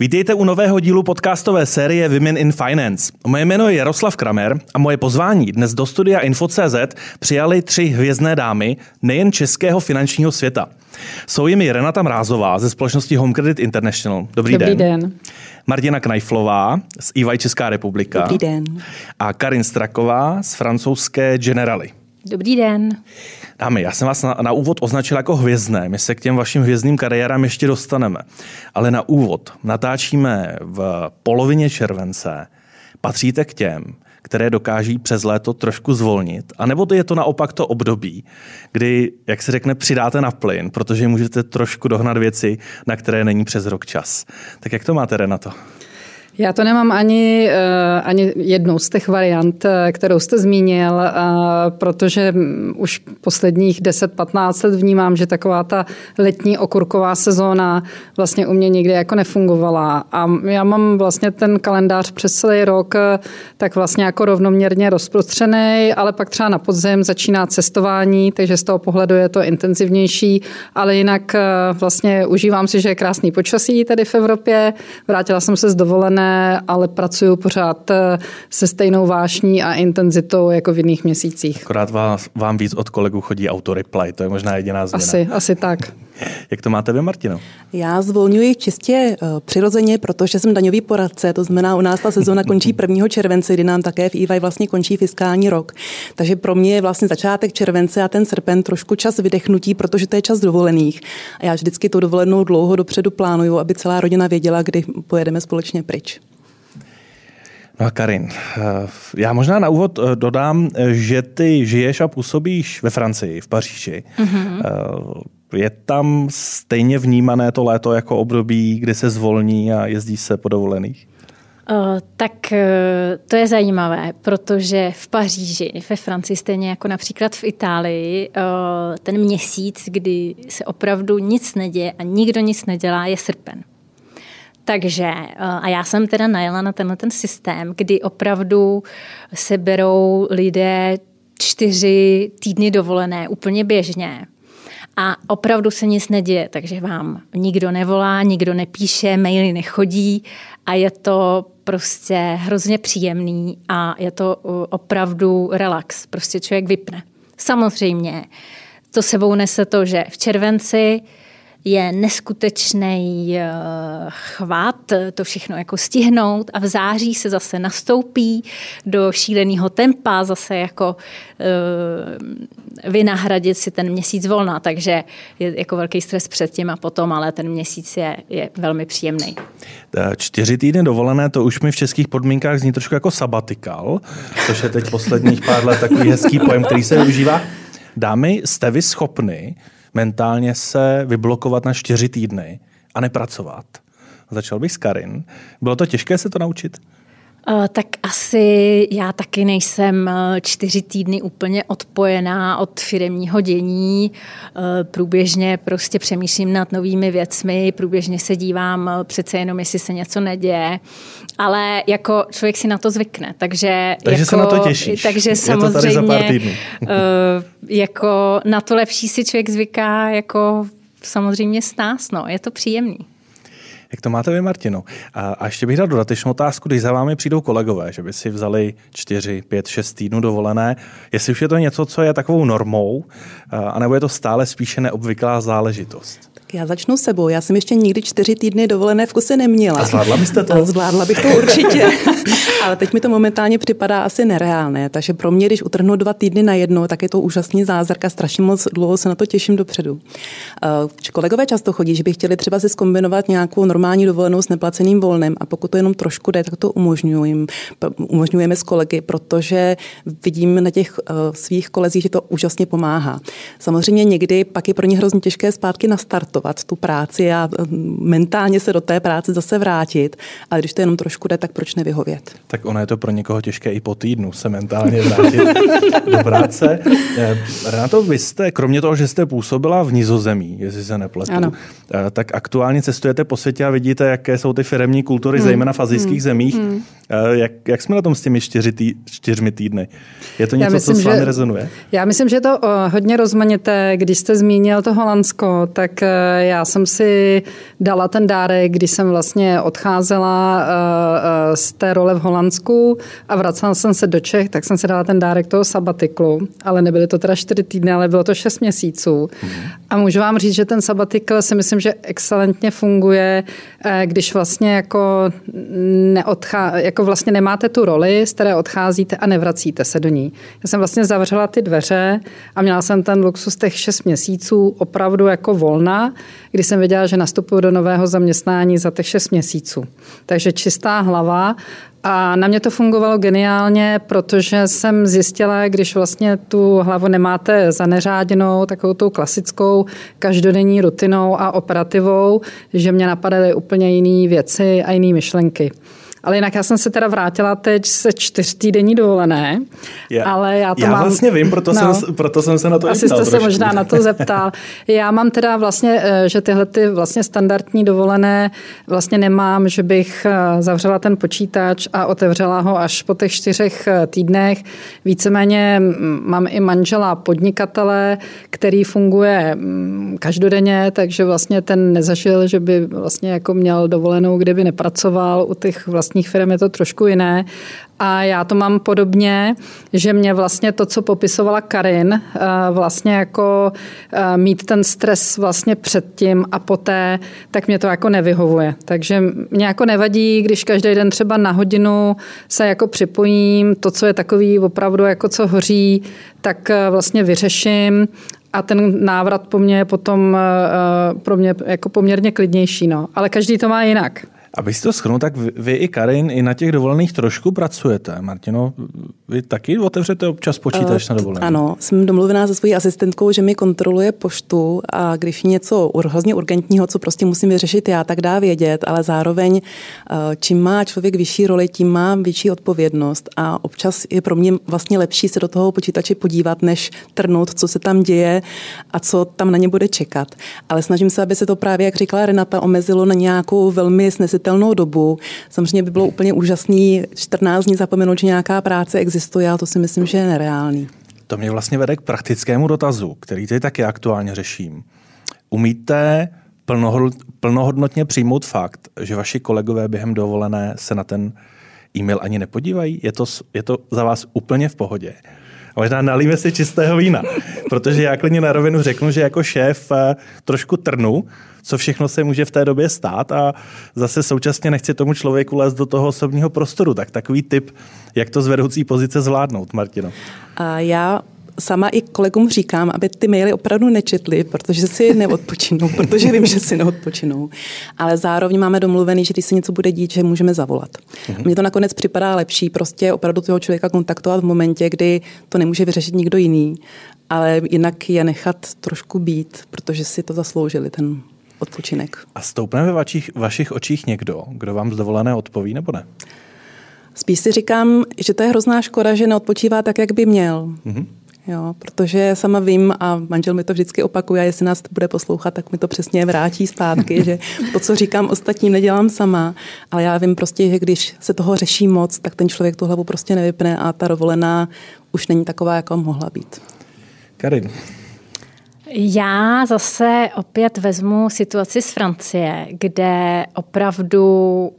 Vítejte u nového dílu podcastové série Women in Finance. Moje jméno je Jaroslav Kramer a moje pozvání dnes do studia Info.cz přijali tři hvězdné dámy nejen českého finančního světa. Jsou jimi Renata Mrázová ze společnosti Home Credit International. Dobrý den. Martina Kneiflová z EY Česká republika. Dobrý den. A Karin Straková z francouzské Generali. Dobrý den. Dámy, já jsem vás na úvod označil jako hvězdné. My se k těm vašim hvězdným kariérám ještě dostaneme. Ale na úvod natáčíme v polovině července. Patříte k těm, které dokáží přes léto trošku zvolnit? A nebo je to naopak to období, kdy, jak se řekne, přidáte na plyn, protože můžete trošku dohnat věci, na které není přes rok čas. Tak jak to máte, Renato? Já to nemám ani jednou z těch variant, kterou jste zmínil, protože už posledních 10-15 let vnímám, že taková ta letní okurková sezóna vlastně u mě nikdy jako nefungovala. A já mám vlastně ten kalendář přes celý rok tak vlastně jako rovnoměrně rozprostřený, ale pak třeba na podzim začíná cestování, takže z toho pohledu je to intenzivnější, ale jinak vlastně užívám si, že je krásný počasí tady v Evropě. Vrátila jsem se z dovolené, ale pracuju pořád se stejnou vášní a intenzitou jako v jiných měsících. Akorát vám víc od kolegů chodí autoreply, to je možná jediná změna. Asi tak. Jak to máte vy, Martino? Já zvolňuji čistě přirozeně, protože jsem daňový poradce, to znamená u nás ta sezóna končí 1. července, kdy nám také v EY vlastně končí fiskální rok. Takže pro mě je vlastně začátek července a ten srpen trošku čas vydechnutí, protože to je čas dovolených. A já vždycky tu dovolenou dlouho dopředu plánuju, aby celá rodina věděla, kdy pojedeme společně pryč. No a Karin, já možná na úvod dodám, že ty žiješ a působíš ve Francii, v Paříži. Mm-hmm. Je tam stejně vnímané to léto jako období, kdy se zvolní a jezdí se po dovolených? Tak to je zajímavé, protože v Paříži, ve Francii, stejně jako například v Itálii, ten měsíc, kdy se opravdu nic neděje a nikdo nic nedělá, je srpen. Takže, a já jsem teda najela na ten systém, kdy opravdu se berou lidé 4 týdny dovolené úplně běžně. A opravdu se nic neděje, takže vám nikdo nevolá, nikdo nepíše, maily nechodí a je to prostě hrozně příjemný a je to opravdu relax, prostě člověk vypne. Samozřejmě to sebou nese to, že v červenci je neskutečný chvat, to všechno jako stihnout a v září se zase nastoupí do šíleného tempa, zase jako vynahradit si ten měsíc volna, takže je jako velký stres předtím a potom, ale ten měsíc je velmi příjemný. 4 týdny dovolené, to už mi v českých podmínkách zní trošku jako sabatikal, což je teď posledních pár let takový hezký pojem, který se užívá. Dámy, jste vy schopny mentálně se vyblokovat na 4 týdny a nepracovat? Začal bych s Karin. Bylo to těžké se to naučit? Tak asi já taky nejsem 4 týdny úplně odpojená od firemního dění. Průběžně prostě přemýšlím nad novými věcmi, průběžně se dívám přece jenom, jestli se něco neděje. Ale jako člověk si na to zvykne. Takže jako, se na to těšíš. Takže samozřejmě, je to tady za pár týdnů. Jako na to lepší si člověk zvyká jako samozřejmě s nás. No, je to příjemný. Jak to máte vy, Martino? A ještě bych dal dodatečnou otázku, když za vámi přijdou kolegové, že by si vzali 4, 5, 6 týdnů dovolené, jestli už je to něco, co je takovou normou, anebo je to stále spíše neobvyklá záležitost? Tak já začnu s sebou. Já jsem ještě nikdy 4 týdny dovolené v kuse neměla. A zvládla byste to? Zvládla bych to určitě. Ale teď mi to momentálně připadá asi nereálné. Takže pro mě, když utrhnu 2 týdny najednou, tak je to úžasný zázrak a strašně moc dlouho se na to těším dopředu. Kolegové často chodí, že by chtěli třeba si zkombinovat nějakou normální dovolenou s neplaceným volnem a pokud to jenom trošku jde, tak to umožňujeme s kolegy, protože vidím na těch svých kolezích, že to úžasně pomáhá. Samozřejmě někdy pak je pro ně hrozně těžké zpátky nastartovat tu práci a mentálně se do té práce zase vrátit, ale když to jenom trošku jde, tak proč nevyhovět? Tak ono je to pro někoho těžké i po týdnu se mentálně vrátit do práce. Renato, vy jste, kromě toho, že jste působila v Nizozemí, jestli se nepletu, ano, tak aktuálně cestujete po světě a vidíte, jaké jsou ty firemní kultury, zejména v asijských zemích. Jak jsme na tom s těmi 4 týdny? Je to něco, co s vámi rezonuje? Já myslím, že je to hodně rozmanité. Když jste zmínil to Holandsko, tak já jsem si dala ten dárek, když jsem vlastně odcházela z té role v Holandsku a vracela jsem se do Čech, tak jsem si dala ten dárek toho sabatiklu, ale nebyly to teda 4 týdny, ale bylo to 6 měsíců. A můžu vám říct, že ten sabatikl si myslím, že excelentně funguje, když vlastně jako, jako vlastně nemáte tu roli, z které odcházíte a nevracíte se do ní. Já jsem vlastně zavřela ty dveře a měla jsem ten luxus těch 6 měsíců opravdu jako volna, kdy jsem věděla, že nastupuju do nového zaměstnání za těch 6 měsíců. Takže čistá hlava. A na mě to fungovalo geniálně, protože jsem zjistila, když vlastně tu hlavu nemáte zaneřáděnou takovou tou klasickou každodenní rutinou a operativou, že mě napadaly úplně jiné věci a jiné myšlenky. Ale jinak já jsem se teda vrátila teď se 4týdenní dovolené, ale já to já mám... Já vlastně vím, proto jsem se na to asi ptal. Asi jste se možná na to zeptal. Já mám teda vlastně, že tyhle ty vlastně standardní dovolené vlastně nemám, že bych zavřela ten počítač a otevřela ho až po těch 4 týdnech. Víceméně mám i manžela podnikatele, který funguje každodenně, takže vlastně ten nezažil, že by vlastně jako měl dovolenou, kde by nepracoval. U těch vlastně firm je to trošku jiné. A já to mám podobně, že mě vlastně to, co popisovala Karin, vlastně jako mít ten stres vlastně předtím a poté, tak mě to jako nevyhovuje. Takže mě jako nevadí, když každý den třeba na hodinu se jako připojím, to, co je takový opravdu jako co hoří, tak vlastně vyřeším. A ten návrat po mně je potom pro mě jako poměrně klidnější. No. Ale každý to má jinak. Abych si to shrnul, tak vy i Karin i na těch dovolených trošku pracujete. Martino, vy taky otevřete občas počítač na dovolené? Ano, jsem domluvená se svojí asistentkou, že mi kontroluje poštu a když něco hrozně urgentního, co prostě musím vyřešit já, tak dá vědět, ale zároveň čím má člověk vyšší roli, tím má větší odpovědnost a občas je pro mě vlastně lepší se do toho počítače podívat, než trnout, co se tam děje a co tam na ně bude čekat. Ale snažím se, aby se to právě, jak říkala Renata, omezilo na nějakou velmi snesitelnou dobu. Samozřejmě by bylo úplně úžasný 14 dní zapomenout, že nějaká práce existuje, ale to si myslím, že je nereálný. To mě vlastně vede k praktickému dotazu, který teď taky aktuálně řeším. Umíte plnohodnotně přijmout fakt, že vaši kolegové během dovolené se na ten e-mail ani nepodívají? Je to za vás úplně v pohodě? A možná nalíme si čistého vína, protože já klidně na rovinu řeknu, že jako šéf trošku trnu, co všechno se může v té době stát a zase současně nechci tomu člověku lézt do toho osobního prostoru. Tak takový tip, jak to z vedoucí pozice zvládnout, Martino. A já sama i kolegům říkám, aby ty maily opravdu nečetli, protože si je neodpočinou, protože vím, že si neodpočinou. Ale zároveň máme domluvený, že když se něco bude dít, že můžeme zavolat. Mně to nakonec připadá lepší, prostě opravdu toho člověka kontaktovat v momentě, kdy to nemůže vyřešit nikdo jiný, ale jinak je nechat trošku být, protože si to zasloužili, ten odpočinek. A stoupne ve vašich očích někdo, kdo vám z dovolené odpoví nebo ne? Spíš si říkám, že to je hrozná škoda, že neodpočívá tak, jak by měl. Mm-hmm. Jo, protože sama vím a manžel mi to vždycky opakuje, jestli nás to bude poslouchat, tak mi to přesně vrátí zpátky, že to, co říkám ostatním, nedělám sama, ale já vím prostě, že když se toho řeší moc, tak ten člověk tu hlavu prostě nevypne a ta dovolená už není taková, jaká mohla být. Karin. Já zase opět vezmu situaci z Francie, kde opravdu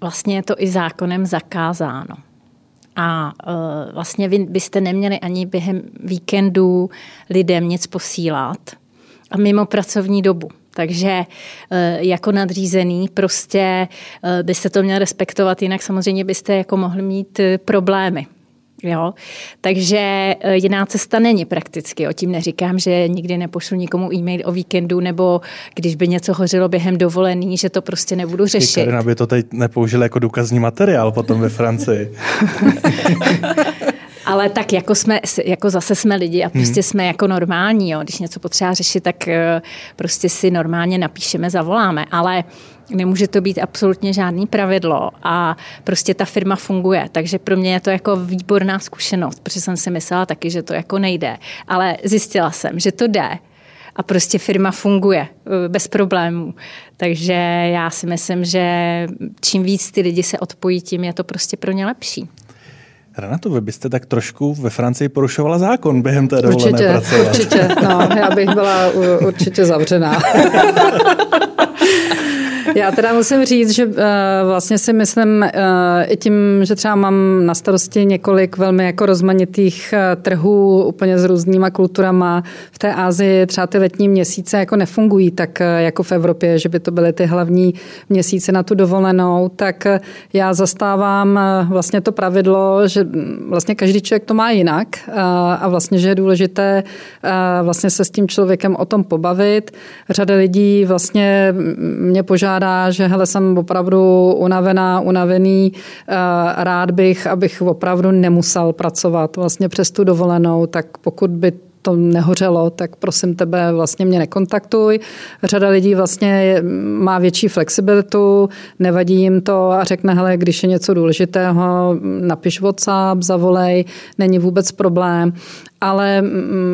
vlastně je to i zákonem zakázáno. A vlastně vy byste neměli ani během víkendu lidem nic posílat a mimo pracovní dobu. Takže jako nadřízený prostě byste to měl respektovat, jinak samozřejmě byste jako mohli mít problémy. Jo? Takže jiná cesta není prakticky. O tím neříkám, že nikdy nepošlu nikomu e-mail o víkendu nebo když by něco hořilo během dovolený, že to prostě nebudu řešit. Karina by to teď nepoužila jako důkazní materiál potom ve Francii. Ale tak jako jsme, jako zase jsme lidi a prostě jsme jako normální. Jo? Když něco potřeba řešit, tak prostě si normálně napíšeme, zavoláme. Ale nemůže to být absolutně žádný pravidlo a prostě ta firma funguje. Takže pro mě je to jako výborná zkušenost, protože jsem si myslela taky, že to jako nejde. Ale zjistila jsem, že to jde a prostě firma funguje bez problémů. Takže já si myslím, že čím víc ty lidi se odpojí, tím je to prostě pro ně lepší. Renato, vy byste tak trošku ve Francii porušovala zákon během té dovolené pracovat. Určitě, no, já bych byla určitě zavřená. Já teda musím říct, že vlastně si myslím i tím, že třeba mám na starosti několik velmi jako rozmanitých trhů úplně s různýma kulturama. V té Asii třeba ty letní měsíce jako nefungují tak jako v Evropě, že by to byly ty hlavní měsíce na tu dovolenou. Tak já zastávám vlastně to pravidlo, že vlastně každý člověk to má jinak a vlastně, že je důležité vlastně se s tím člověkem o tom pobavit. Řada lidí vlastně mě požádá, že hele, jsem opravdu unavený, rád bych, abych opravdu nemusel pracovat vlastně přes tu dovolenou, tak pokud by to nehořelo, tak prosím tebe vlastně mě nekontaktuj. Řada lidí vlastně má větší flexibilitu, nevadí jim to a řekne, hele, když je něco důležitého, napiš WhatsApp, zavolej, není vůbec problém. Ale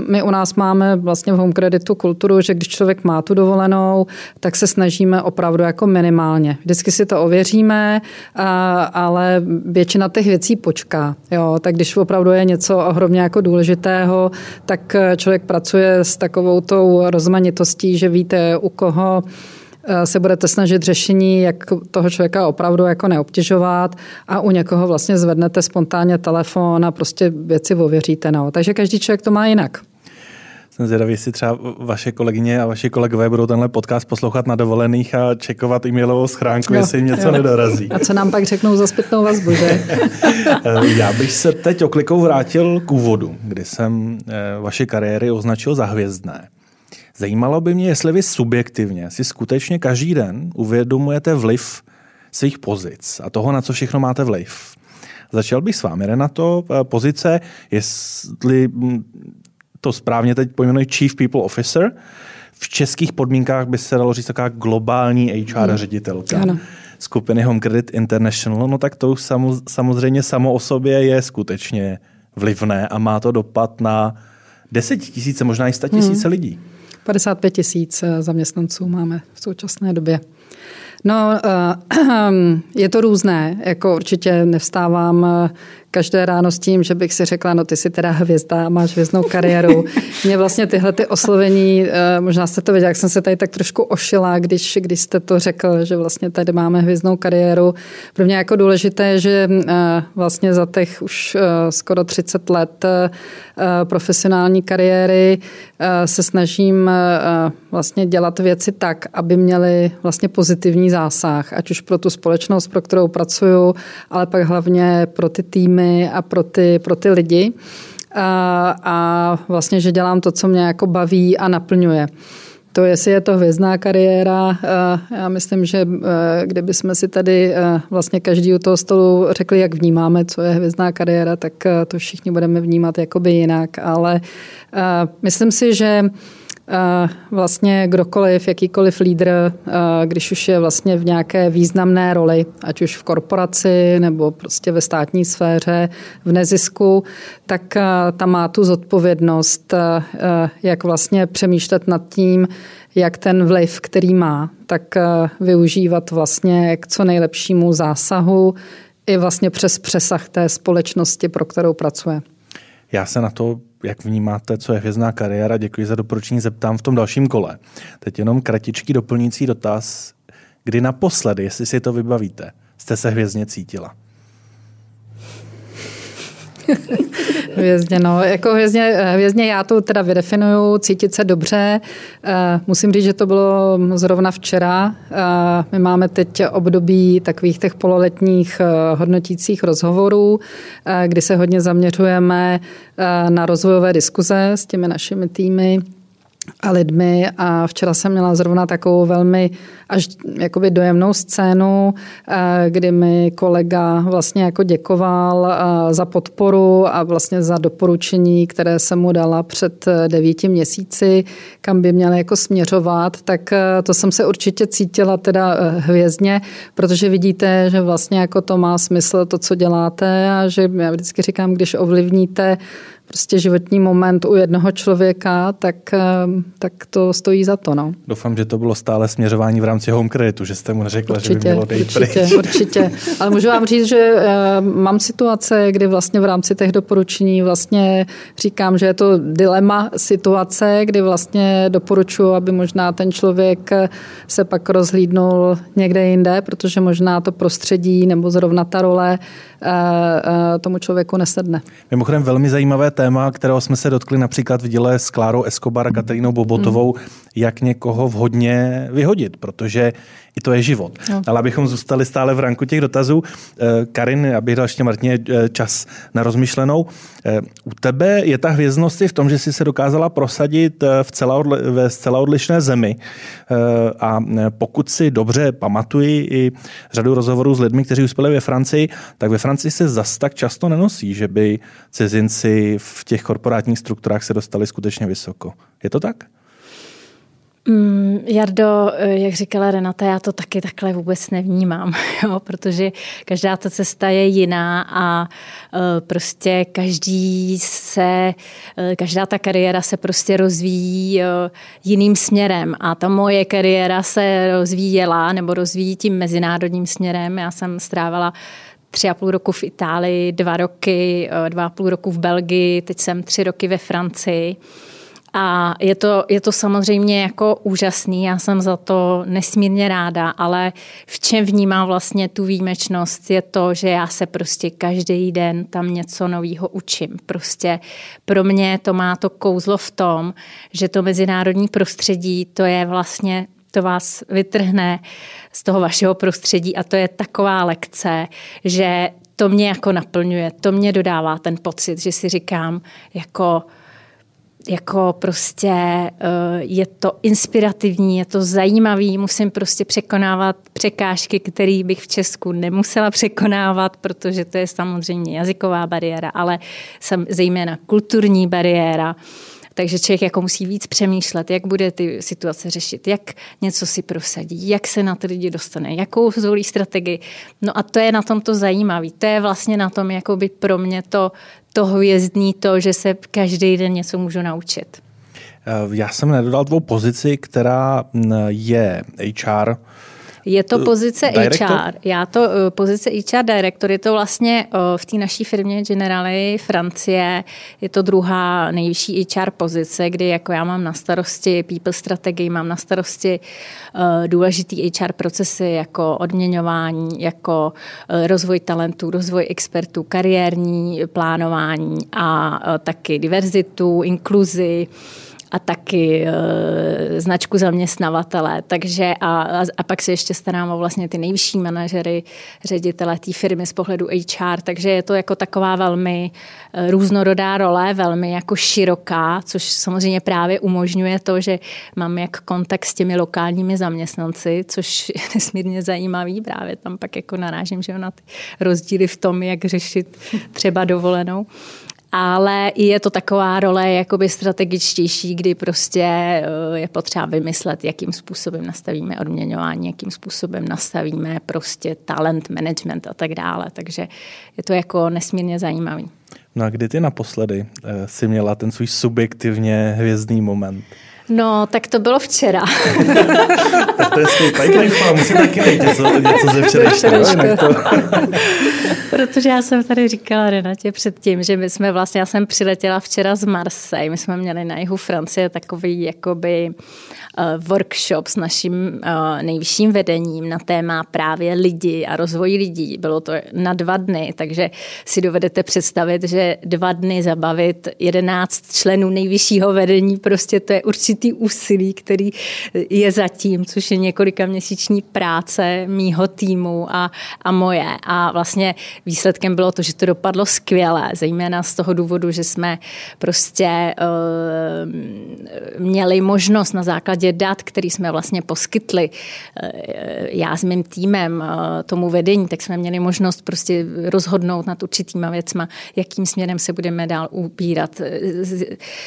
my u nás máme vlastně v Home Creditu kulturu, že když člověk má tu dovolenou, tak se snažíme opravdu jako minimálně. Vždycky si to ověříme, ale většina těch věcí počká. Jo, tak když opravdu je něco ohromně jako důležitého, tak člověk pracuje s takovou tou rozmanitostí, že víte, u koho se budete snažit řešení, jak toho člověka opravdu jako neobtěžovat a u někoho vlastně zvednete spontánně telefon a prostě věci ověříte. No. Takže každý člověk to má jinak. Jsem zvědavý, jestli třeba vaše kolegyně a vaši kolegové budou tenhle podcast poslouchat na dovolených a čekovat e-mailovou schránku, jestli jim něco nedorazí. A co nám pak řeknou za zpětnou vazbu, že? Já bych se teď oklikou vrátil k úvodu, kdy jsem vaši kariéry označil za hvězdné. Zajímalo by mě, jestli vy subjektivně si skutečně každý den uvědomujete vliv svých pozic a toho, na co všechno máte vliv. Začal bych s vámi, Renato, pozice, jestli to správně teď pojmenuji Chief People Officer, v českých podmínkách by se dalo říct taková globální HR ředitelka. Ano. Skupiny Home Credit International, no tak to už samozřejmě samo o sobě je skutečně vlivné a má to dopad na 10 000, možná i 100 000 lidí. 55 000 zaměstnanců máme v současné době. No, je to různé, jako určitě nevstávám každé ráno s tím, že bych si řekla, no ty jsi teda hvězda, máš hvězdnou kariéru. Mě vlastně tyhle ty oslovení, možná jste to věděli, jak jsem se tady tak trošku ošila, když jste to řekl, že vlastně tady máme hvězdnou kariéru. Pro mě jako důležité, že vlastně za těch už skoro 30 let profesionální kariéry se snažím vlastně dělat věci tak, aby měly vlastně pozitivní zásah, ať už pro tu společnost, pro kterou pracuju, ale pak hlavně pro ty týmy, a pro ty lidi a vlastně, že dělám to, co mě jako baví a naplňuje. To, jestli je to hvězdná kariéra, já myslím, že kdybychom si tady vlastně každý u toho stolu řekli, jak vnímáme, co je hvězdná kariéra, tak to všichni budeme vnímat jakoby jinak, ale myslím si, že vlastně kdokoliv, jakýkoliv lídr, když už je vlastně v nějaké významné roli, ať už v korporaci nebo prostě ve státní sféře, v nezisku, tak tam má tu zodpovědnost, jak vlastně přemýšlet nad tím, jak ten vliv, který má, tak využívat vlastně k co nejlepšímu zásahu i vlastně přes přesah té společnosti, pro kterou pracuje. Já se na to, jak vnímáte, co je hvězdná kariéra, děkuji za doporučení, zeptám v tom dalším kole. Teď jenom kratičký doplňující dotaz, kdy naposledy, jestli si to vybavíte, jste se hvězdně cítila? Hvězdně, no. Jako hvězdně já to teda vydefinuju, cítit se dobře. Musím říct, že to bylo zrovna včera. My máme teď období takových těch pololetních hodnotících rozhovorů, kdy se hodně zaměřujeme na rozvojové diskuze s těmi našimi týmy a lidmi a včera jsem měla zrovna takovou velmi až jakoby dojemnou scénu, kdy mi kolega vlastně jako děkoval za podporu a vlastně za doporučení, které jsem mu dala před 9 měsíci, kam by měla jako směřovat, tak to jsem se určitě cítila teda hvězdně, protože vidíte, že vlastně jako to má smysl to, co děláte a že já vždycky říkám, když ovlivníte prostě životní moment u jednoho člověka, tak to stojí za to. No. Doufám, že to bylo stále směřování v rámci Home Creditu, že jste mu neřekla, určitě, že by mělo dejt pryč. Určitě. Ale můžu vám říct, že mám situace, kdy vlastně v rámci těch doporučení vlastně říkám, že je to dilema situace, kdy vlastně doporučuji, aby možná ten člověk se pak rozhlídnul někde jinde, protože možná to prostředí nebo zrovna ta role tomu člověku nesedne. Mimochodem velmi zajímavé téma, kterého jsme se dotkli například v díle s Klárou Escobar a Katarínou Bobotovou, jak někoho vhodně vyhodit, protože i to je život. No. Ale abychom zůstali stále v ranku těch dotazů, Karin, abych dal ještě Martině čas na rozmyšlenou, u tebe je ta hvězdnost i v tom, že jsi se dokázala prosadit ve zcela odlišné zemi a pokud si dobře pamatuji i řadu rozhovorů s lidmi, kteří uspěli ve Francii, tak ve Francii se zas tak často nenosí, že by cizinci v těch korporátních strukturách se dostali skutečně vysoko. Je to tak? Jardo, jak říkala Renata, já to taky takhle vůbec nevnímám, jo, protože každá ta cesta je jiná a prostě každá ta kariéra se prostě rozvíjí jiným směrem a ta moje kariéra se rozvíjela nebo rozvíjí tím mezinárodním směrem. Já jsem strávila 3,5 roku v Itálii, 2 roky, 2,5 roku v Belgii, teď jsem 3 roky ve Francii. A je to samozřejmě jako úžasný, já jsem za to nesmírně ráda, ale v čem vnímám vlastně tu výjimečnost je to, že já se prostě každý den tam něco nového učím. Prostě pro mě to má to kouzlo v tom, že to mezinárodní prostředí, to je vlastně, to vás vytrhne z toho vašeho prostředí a to je taková lekce, že to mě jako naplňuje, to mě dodává ten pocit, že si říkám jako prostě je to inspirativní, je to zajímavý, musím prostě překonávat překážky, které bych v Česku nemusela překonávat, protože to je samozřejmě jazyková bariéra, ale zejména kulturní bariéra. Takže člověk jako musí víc přemýšlet, jak bude ty situace řešit, jak něco si prosadí, jak se na ty lidi dostane, jakou zvolí strategii. No a to je na tom to zajímavé. To je vlastně na tom jakoby pro mě to hvězdný to, že se každý den něco můžu naučit. Já jsem nedodal tvou pozici, která je HR. Je to pozice director? HR. Pozice HR direktor, je to vlastně v té naší firmě Generali Francie, je to druhá nejvyšší HR pozice, kdy jako já mám na starosti people strategii, mám na starosti důležitý HR procesy jako odměňování, jako rozvoj talentů, rozvoj expertů, kariérní plánování a taky diverzitu, inkluzi, a taky značku zaměstnavatele. Takže a pak se ještě starám o vlastně ty nejvyšší manažery, ředitele té firmy z pohledu HR, takže je to jako taková velmi různorodá role, velmi jako široká, což samozřejmě právě umožňuje to, že mám jak kontakt s těmi lokálními zaměstnanci, což je nesmírně zajímavý, právě tam pak jako narážím, že na ty rozdíly v tom, jak řešit třeba dovolenou. Ale je to taková role jakoby strategičtější, kdy prostě je potřeba vymyslet, jakým způsobem nastavíme odměňování, jakým způsobem nastavíme prostě talent management a tak dále. Takže je to jako nesmírně zajímavý. No a kdy ty naposledy si měla ten svůj subjektivně hvězdný moment? No, tak to bylo včera. Tak to je skvělé, musím taky najít něco ze včerejška. Protože já jsem tady říkala Renatě předtím, že já jsem přiletěla včera z Marseille, my jsme měli na jihu Francie takový jakoby workshop s naším nejvyšším vedením na téma právě lidi a rozvoj lidí. Bylo to na 2 dny, takže si dovedete představit, že 2 dny zabavit 11 členů nejvyššího vedení, prostě to je určitý úsilí, který je zatím, což je několikaměsíční práce mýho týmu a moje. A vlastně výsledkem bylo to, že to dopadlo skvěle, zejména z toho důvodu, že jsme prostě měli možnost na základě dat, který jsme vlastně poskytli já s mým týmem tomu vedení, tak jsme měli možnost prostě rozhodnout nad určitýma věcma, jakým směrem se budeme dál ubírat,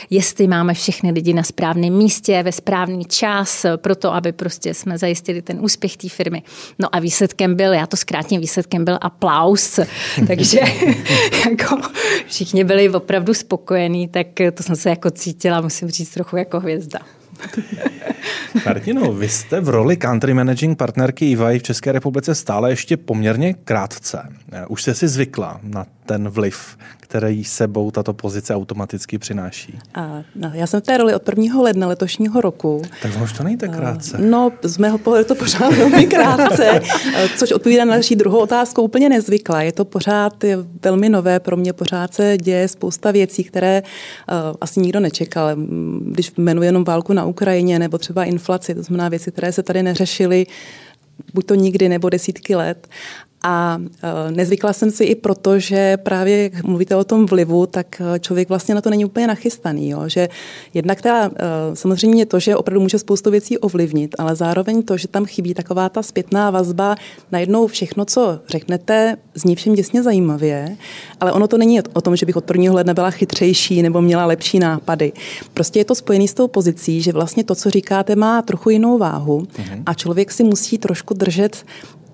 jestli máme všechny lidi na správném místě, ve správný čas, proto aby prostě jsme zajistili ten úspěch té firmy. No a výsledkem byl, já to zkrátím, výsledkem byl aplaus, takže jako všichni byli opravdu spokojení, tak to jsem se jako cítila, musím říct, trochu jako hvězda. Martino, vy jste v roli country managing partnerky EY v České republice stále ještě poměrně krátce. Už jste si zvykla na ten vliv, který sebou tato pozice automaticky přináší? Já jsem v té roli od 1. ledna letošního roku. Tak možná to nejde krátce. No, z mého pohledu to pořád velmi krátce, což odpovídá na naší druhou otázku úplně nezvykla. Je to pořád velmi nové pro mě, pořád se děje spousta věcí, které asi nikdo nečekal. Když jmenuji jenom válku na Ukrajině nebo třeba inflaci, to znamená věci, které se tady neřešily buď to nikdy nebo desítky let. A nezvykla jsem si i proto, že právě, jak mluvíte o tom vlivu, tak člověk vlastně na to není úplně nachystaný. Jo? Že jednak samozřejmě to, že opravdu může spoustu věcí ovlivnit, ale zároveň to, že tam chybí taková ta zpětná vazba, najednou všechno, co řeknete, zní všem děsně zajímavě, ale ono to není o tom, že bych od prvního ledna byla chytřejší nebo měla lepší nápady. Prostě je to spojený s tou pozicí, že vlastně to, co říkáte, má trochu jinou váhu a člověk si musí trošku držet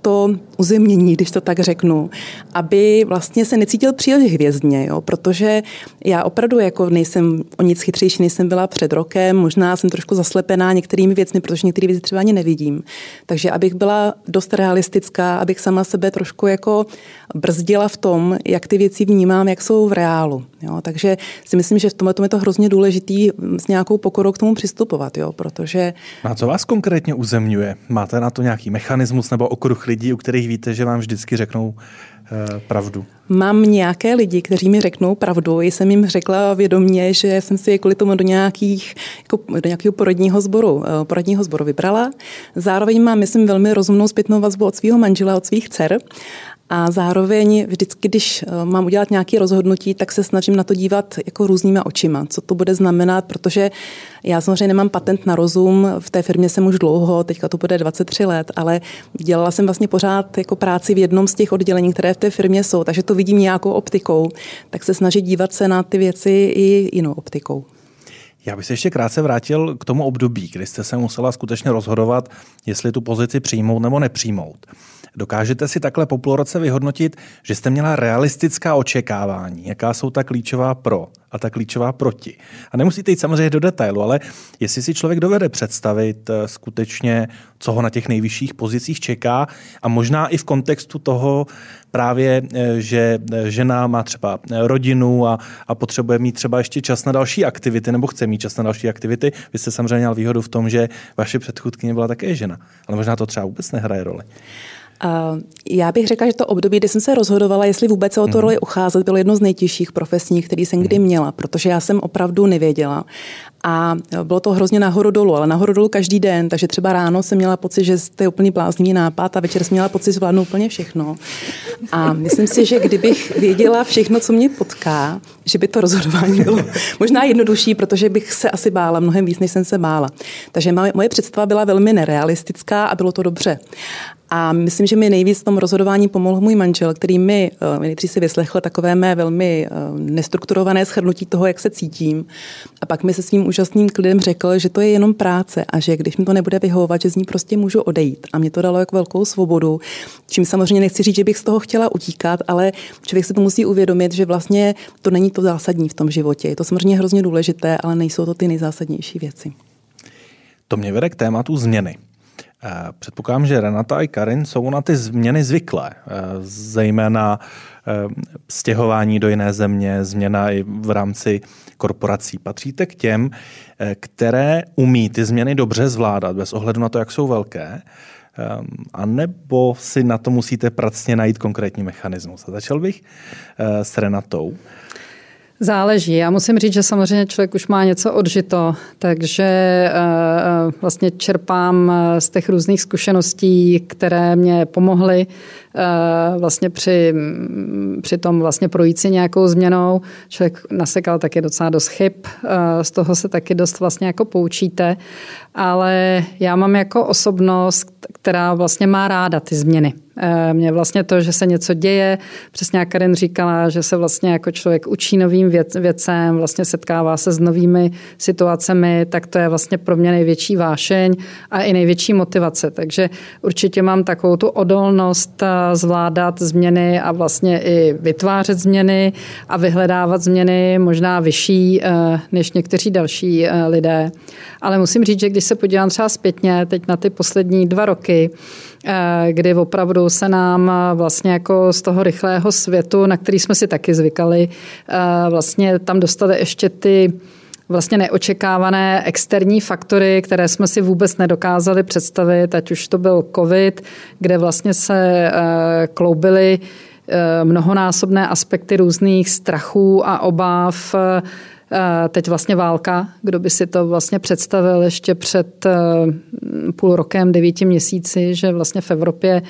to uzemnění, když to tak řeknu, aby vlastně se necítil příliš hvězdně, jo? Protože já opravdu jako nejsem o nic chytřejší, než jsem byla před rokem, možná jsem trošku zaslepená některými věcmi, protože některé věci třeba ani nevidím. Takže abych byla dost realistická, abych sama sebe trošku jako brzdila v tom, jak ty věci vnímám, jak jsou v reálu. Jo? Takže si myslím, že v tomhle je to hrozně důležitý s nějakou pokorou k tomu přistupovat, jo? Protože... A co vás konkrétně uzemňuje? Máte na to nějaký mechanismus nebo okruh lidí, u kterých víte, že vám vždycky řeknou pravdu? Mám nějaké lidi, kteří mi řeknou pravdu. Jsem jim řekla vědomě, že jsem si je kvůli tomu do nějakého poradního sboru vybrala. Zároveň mám, myslím, velmi rozumnou zpětnou vazbu od svého manžela, od svých dcer. A zároveň vždycky, když mám udělat nějaké rozhodnutí, tak se snažím na to dívat jako různýma očima, co to bude znamenat, protože já samozřejmě nemám patent na rozum, v té firmě jsem už dlouho, teďka to bude 23 let, ale dělala jsem vlastně pořád jako práci v jednom z těch oddělení, které v té firmě jsou, takže to vidím nějakou optikou, tak se snažím dívat se na ty věci i jinou optikou. Já bych se ještě krátce vrátil k tomu období, kdy jste se musela skutečně rozhodovat, jestli tu pozici přijmout nebo nepřijmout. Dokážete si takhle po půl roce vyhodnotit, že jste měla realistická očekávání, jaká jsou ta klíčová pro a ta klíčová proti. A nemusíte jít samozřejmě do detailu, ale jestli si člověk dovede představit skutečně, co ho na těch nejvyšších pozicích čeká a možná i v kontextu toho právě, že žena má třeba rodinu a potřebuje mít třeba ještě čas na další aktivity nebo chce mít čas na další aktivity. Vy jste samozřejmě měl výhodu v tom, že vaše předchůdkyně byla také žena, ale možná to třeba vůbec nehraje roli. Já bych řekla, že to období, kdy jsem se rozhodovala, jestli vůbec se o to roli ucházet, bylo jedno z nejtěžších profesních, který jsem kdy měla, protože já jsem opravdu nevěděla. A bylo to hrozně nahoru dolů, ale nahoru dolů každý den, takže třeba ráno jsem měla pocit, že to je úplný bláznivý nápad a večer jsem měla pocit, že zvládnu úplně všechno. A myslím si, že kdybych věděla všechno, co mě potká, že by to rozhodování bylo možná jednodušší, protože bych se asi bála mnohem víc, než jsem se bála. Takže moje představa byla velmi nerealistická a bylo to dobře. A myslím, že mi nejvíc v tom rozhodování pomohl můj manžel, který mi nejdřív si vyslechl takové mé velmi nestrukturované shrnutí toho, jak se cítím. A pak mi se svým úžasným klidem řekl, že to je jenom práce a že když mi to nebude vyhovovat, že z ní prostě můžu odejít. A mě to dalo jako velkou svobodu, čím samozřejmě nechci říct, že bych z toho chtěla utíkat, ale člověk si to musí uvědomit, že vlastně to není to zásadní v tom životě. Je to samozřejmě hrozně důležité, ale nejsou to ty nejzásadnější věci. To mě vede k tématu změny. Předpokládám, že Renata i Karin jsou na ty změny zvyklé, zejména stěhování do jiné země, změna i v rámci korporací. Patříte k těm, které umí ty změny dobře zvládat, bez ohledu na to, jak jsou velké, anebo si na to musíte pracně najít konkrétní mechanismus. A začal bych s Renatou. Záleží. Já musím říct, že samozřejmě člověk už má něco odžito, takže vlastně čerpám z těch různých zkušeností, které mě pomohly vlastně při tom vlastně projít si nějakou změnou. Člověk nasekal taky docela dost chyb, z toho se taky dost vlastně jako poučíte, ale já mám jako osobnost, která vlastně má ráda ty změny. Mě vlastně to, že se něco děje, přesně jak Karin říkala, že se vlastně jako člověk učí novým věcem, vlastně setkává se s novými situacemi, tak to je vlastně pro mě největší vášeň a i největší motivace. Takže určitě mám takovou tu odolnost zvládat změny a vlastně i vytvářet změny a vyhledávat změny možná vyšší než někteří další lidé. Ale musím říct, že když se podívám třeba zpětně teď na ty poslední 2 roky, kdy opravdu se nám vlastně jako z toho rychlého světu, na který jsme si taky zvykali, vlastně tam dostali ještě ty vlastně neočekávané externí faktory, které jsme si vůbec nedokázali představit, ať už to byl covid, kde vlastně se kloubily mnohonásobné aspekty různých strachů a obav. Teď vlastně válka, kdo by si to vlastně představil ještě před 5 rokem, 9 měsíci, že vlastně v Evropě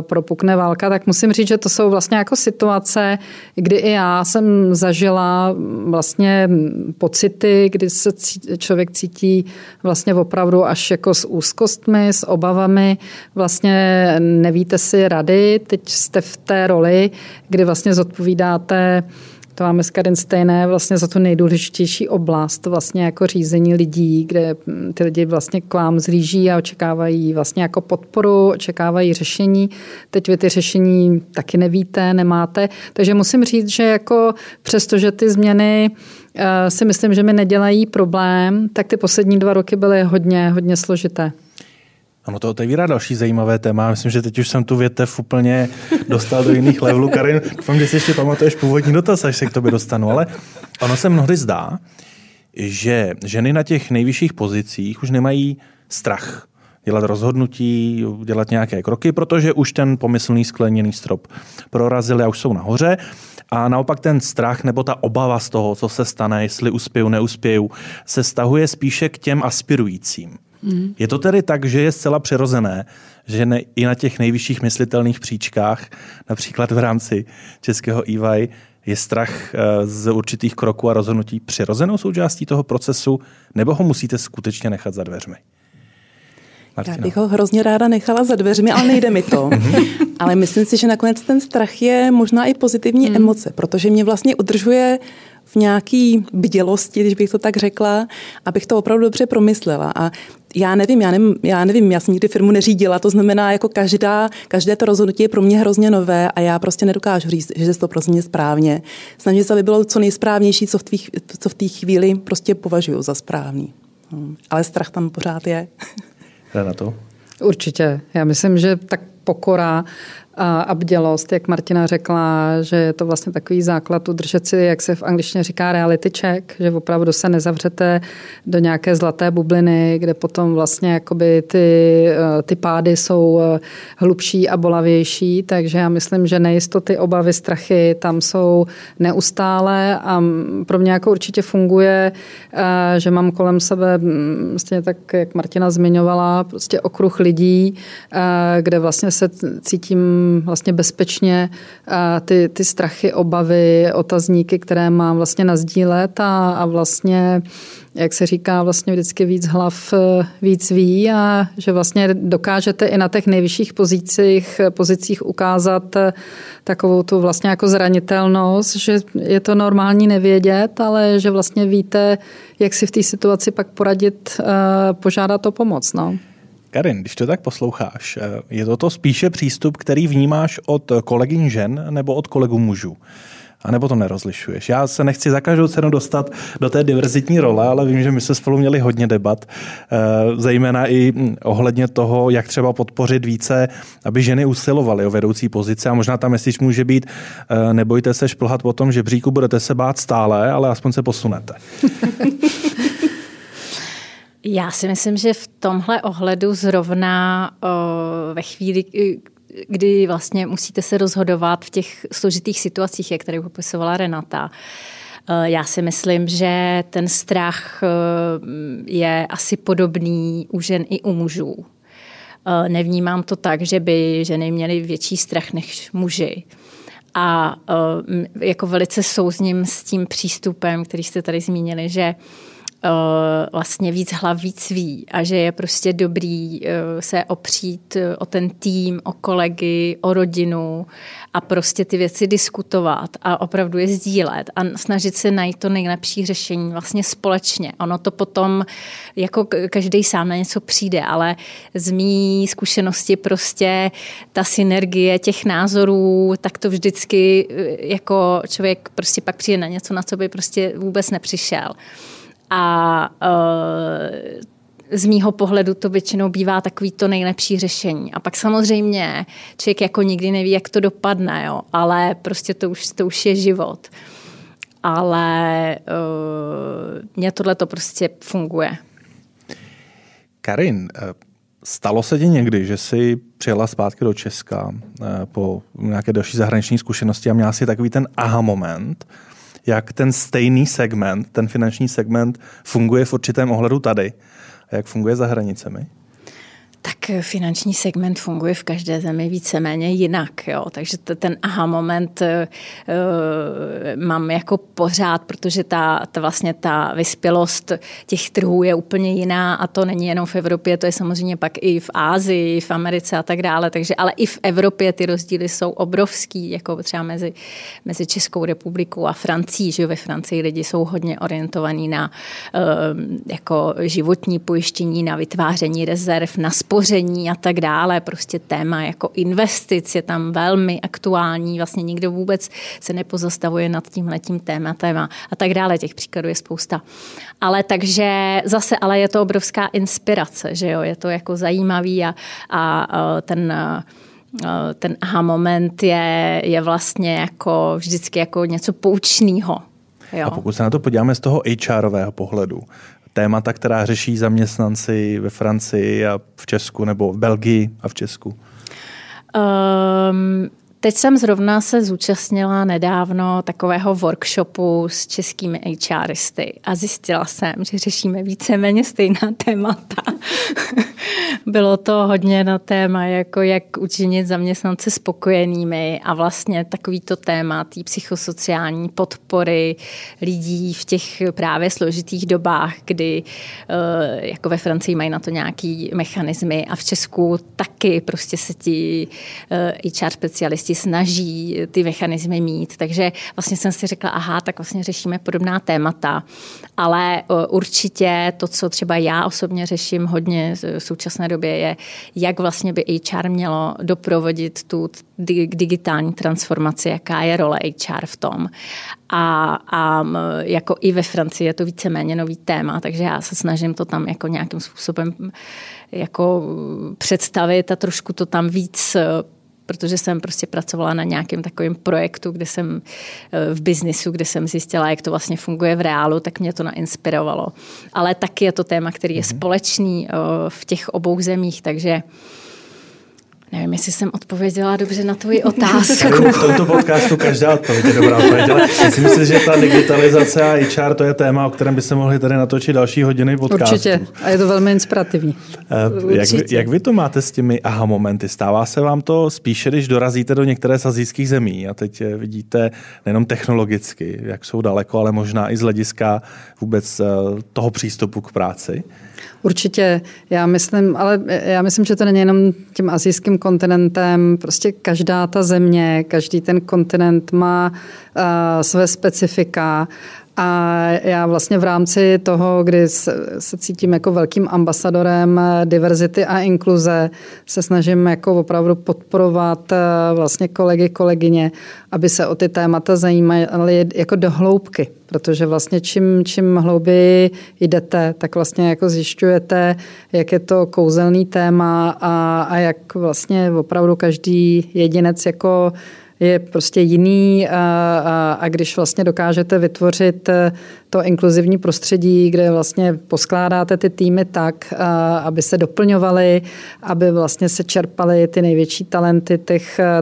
propukne válka, tak musím říct, že to jsou vlastně jako situace, kdy i já jsem zažila vlastně pocity, kdy se člověk cítí vlastně opravdu až jako s úzkostmi, s obavami, vlastně nevíte si rady, teď jste v té roli, kdy vlastně zodpovídáte, to máme s Karin stejné, vlastně za tu nejdůležitější oblast vlastně jako řízení lidí, kde ty lidi vlastně k vám zlíží a očekávají vlastně jako podporu, očekávají řešení. Teď vy ty řešení taky nevíte, nemáte. Takže musím říct, že jako přestože ty změny si myslím, že mi nedělají problém, tak ty poslední 2 roky byly hodně složité. Ano, to otevírá další zajímavé téma. Myslím, že teď už jsem tu větev úplně dostal do jiných levelů. Karin, doufám, že si ještě pamatuješ původní dotaz, až se k tobě dostanu, ale ono se mnohdy zdá, že ženy na těch nejvyšších pozicích už nemají strach dělat rozhodnutí, dělat nějaké kroky, protože už ten pomyslný skleněný strop prorazili a už jsou nahoře. A naopak ten strach nebo ta obava z toho, co se stane, jestli uspěju, neuspěju, se stahuje spíše k těm aspirujícím. Je to tedy tak, že je zcela přirozené, že i na těch nejvyšších myslitelných příčkách, například v rámci českého EY, je strach z určitých kroků a rozhodnutí přirozenou součástí toho procesu, nebo ho musíte skutečně nechat za dveřmi? Martina. Já bych ho hrozně ráda nechala za dveřmi, ale nejde mi to. Ale myslím si, že nakonec ten strach je možná i pozitivní emoce, protože mě vlastně udržuje v nějaký bdělosti, když bych to tak řekla, abych to opravdu dobře promyslela. A já nevím, já jsem nikdy firmu neřídila, to znamená, jako každé to rozhodnutí je pro mě hrozně nové a já prostě nedokážu říct, že to pro mě správně. Snažím se, aby bylo co nejsprávnější, co v té chvíli prostě považuju za správný. Ale strach tam pořád je. Renato? Určitě. Já myslím, že tak pokora a bdělost, jak Martina řekla, že je to vlastně takový základ udržet si, jak se v angličtině říká, reality check, že opravdu se nezavřete do nějaké zlaté bubliny, kde potom vlastně jakoby ty pády jsou hlubší a bolavější, takže já myslím, že nejistoty, obavy, strachy tam jsou neustále a pro mě jako určitě funguje, že mám kolem sebe, vlastně tak, jak Martina zmiňovala, prostě okruh lidí, kde vlastně se cítím vlastně bezpečně ty strachy, obavy, otazníky, které mám vlastně nazdílet a vlastně, jak se říká, vlastně vždycky víc hlav víc ví a že vlastně dokážete i na těch nejvyšších pozicích ukázat takovou tu vlastně jako zranitelnost, že je to normální nevědět, ale že vlastně víte, jak si v té situaci pak poradit, požádat o pomoc, no. Karin, když to tak posloucháš, je to spíše přístup, který vnímáš od kolegyň žen nebo od kolegů mužů? A nebo to nerozlišuješ? Já se nechci za každou cenu dostat do té diverzitní role, ale vím, že my jsme spolu měli hodně debat, zejména i ohledně toho, jak třeba podpořit více, aby ženy usilovaly o vedoucí pozice a možná tam message může být, nebojte se šplhat po tom žebříku, budete se bát stále, ale aspoň se posunete. Já si myslím, že v tomhle ohledu zrovna ve chvíli, kdy vlastně musíte se rozhodovat v těch složitých situacích, jak tady popisovala Renata, já si myslím, že ten strach je asi podobný u žen i u mužů. Nevnímám to tak, že by ženy měly větší strach než muži. A jako velice souzním s tím přístupem, který jste tady zmínili, že vlastně víc hlav víc ví a že je prostě dobrý se opřít o ten tým, o kolegy, o rodinu a prostě ty věci diskutovat a opravdu je sdílet a snažit se najít to nejlepší řešení vlastně společně. Ono to potom, jako každý sám na něco přijde, ale z mý zkušenosti prostě ta synergie těch názorů, tak to vždycky jako člověk prostě pak přijde na něco, na co by prostě vůbec nepřišel. A z mýho pohledu to většinou bývá takový to nejlepší řešení. A pak samozřejmě člověk jako nikdy neví, jak to dopadne, jo? Ale prostě to už je život. Ale mně tohle to prostě funguje. Karin, stalo se ti někdy, že jsi přijela zpátky do Česka po nějaké další zahraniční zkušenosti a měla si takový ten aha moment, jak ten stejný segment, ten finanční segment funguje v určitém ohledu tady a jak funguje za hranicemi? Tak finanční segment funguje v každé zemi víceméně jinak, jo. Takže ten aha moment mám jako pořád, protože ta vyspělost těch trhů je úplně jiná a to není jenom v Evropě, to je samozřejmě pak i v Asii, v Americe a tak dále, takže ale i v Evropě ty rozdíly jsou obrovský, jako třeba mezi Českou republikou a Francií, že ve Francii lidi jsou hodně orientovaní na jako životní pojištění, na vytváření rezerv, na spoření a tak dále, prostě téma jako investic je tam velmi aktuální, vlastně nikdo vůbec se nepozastavuje nad tímhletím tématem a tak dále, těch příkladů je spousta. Ale takže zase, ale je to obrovská inspirace, že jo, je to jako zajímavý a ten aha moment je vlastně jako vždycky jako něco poučného. A pokud se na to podíváme z toho HRového pohledu, témata, která řeší zaměstnanci ve Francii a v Česku, nebo v Belgii a v Česku? Teď jsem zrovna se zúčastnila nedávno takového workshopu s českými HRisty a zjistila jsem, že řešíme víceméně stejná témata. Bylo to hodně na téma, jako jak učinit zaměstnance spokojenými a vlastně takovýto téma té psychosociální podpory lidí v těch právě složitých dobách, kdy jako ve Francii mají na to nějaký mechanismy a v Česku taky prostě se ti HR specialisti snaží ty mechanismy mít. Takže vlastně jsem si řekla, aha, tak vlastně řešíme podobná témata. Ale určitě to, co třeba já osobně řeším hodně v současné době, je, jak vlastně by HR mělo doprovodit tu digitální transformaci, jaká je role HR v tom. A jako i ve Francii je to víceméně nový téma, takže já se snažím to tam jako nějakým způsobem jako představit a trošku to tam víc, protože jsem prostě pracovala na nějakém takovém projektu, kde jsem v biznisu, kde jsem zjistila, jak to vlastně funguje v reálu, tak mě to nainspirovalo. Ale taky je to téma, který je společný v těch obou zemích, takže nevím, jestli jsem odpověděla dobře na tvoji otázku. V tomto podcastu každá odpověď je dobrá odpověď. Myslím si, že ta digitalizace a HR to je téma, o kterém by se mohli tady natočit další hodiny podcastu. Určitě. A je to velmi inspirativní. Jak vy to máte s těmi aha momenty? Stává se vám to spíše, když dorazíte do některé z asijských zemí a teď vidíte nejenom technologicky, jak jsou daleko, ale možná i z hlediska vůbec toho přístupu k práci? Určitě. Já myslím, že to není jenom tím asijským kontinentem. Prostě každá ta země, každý ten kontinent má své specifika. A já vlastně v rámci toho, kdy se cítím jako velkým ambasadorem diverzity a inkluze, se snažím jako opravdu podporovat vlastně kolegy, kolegyně, aby se o ty témata zajímali jako do hloubky, protože vlastně čím hlouběji jdete, tak vlastně jako zjišťujete, jak je to kouzelný téma a jak vlastně opravdu každý jedinec jako je prostě jiný a když vlastně dokážete vytvořit to inkluzivní prostředí, kde vlastně poskládáte ty týmy tak, aby se doplňovaly, aby vlastně se čerpaly ty největší talenty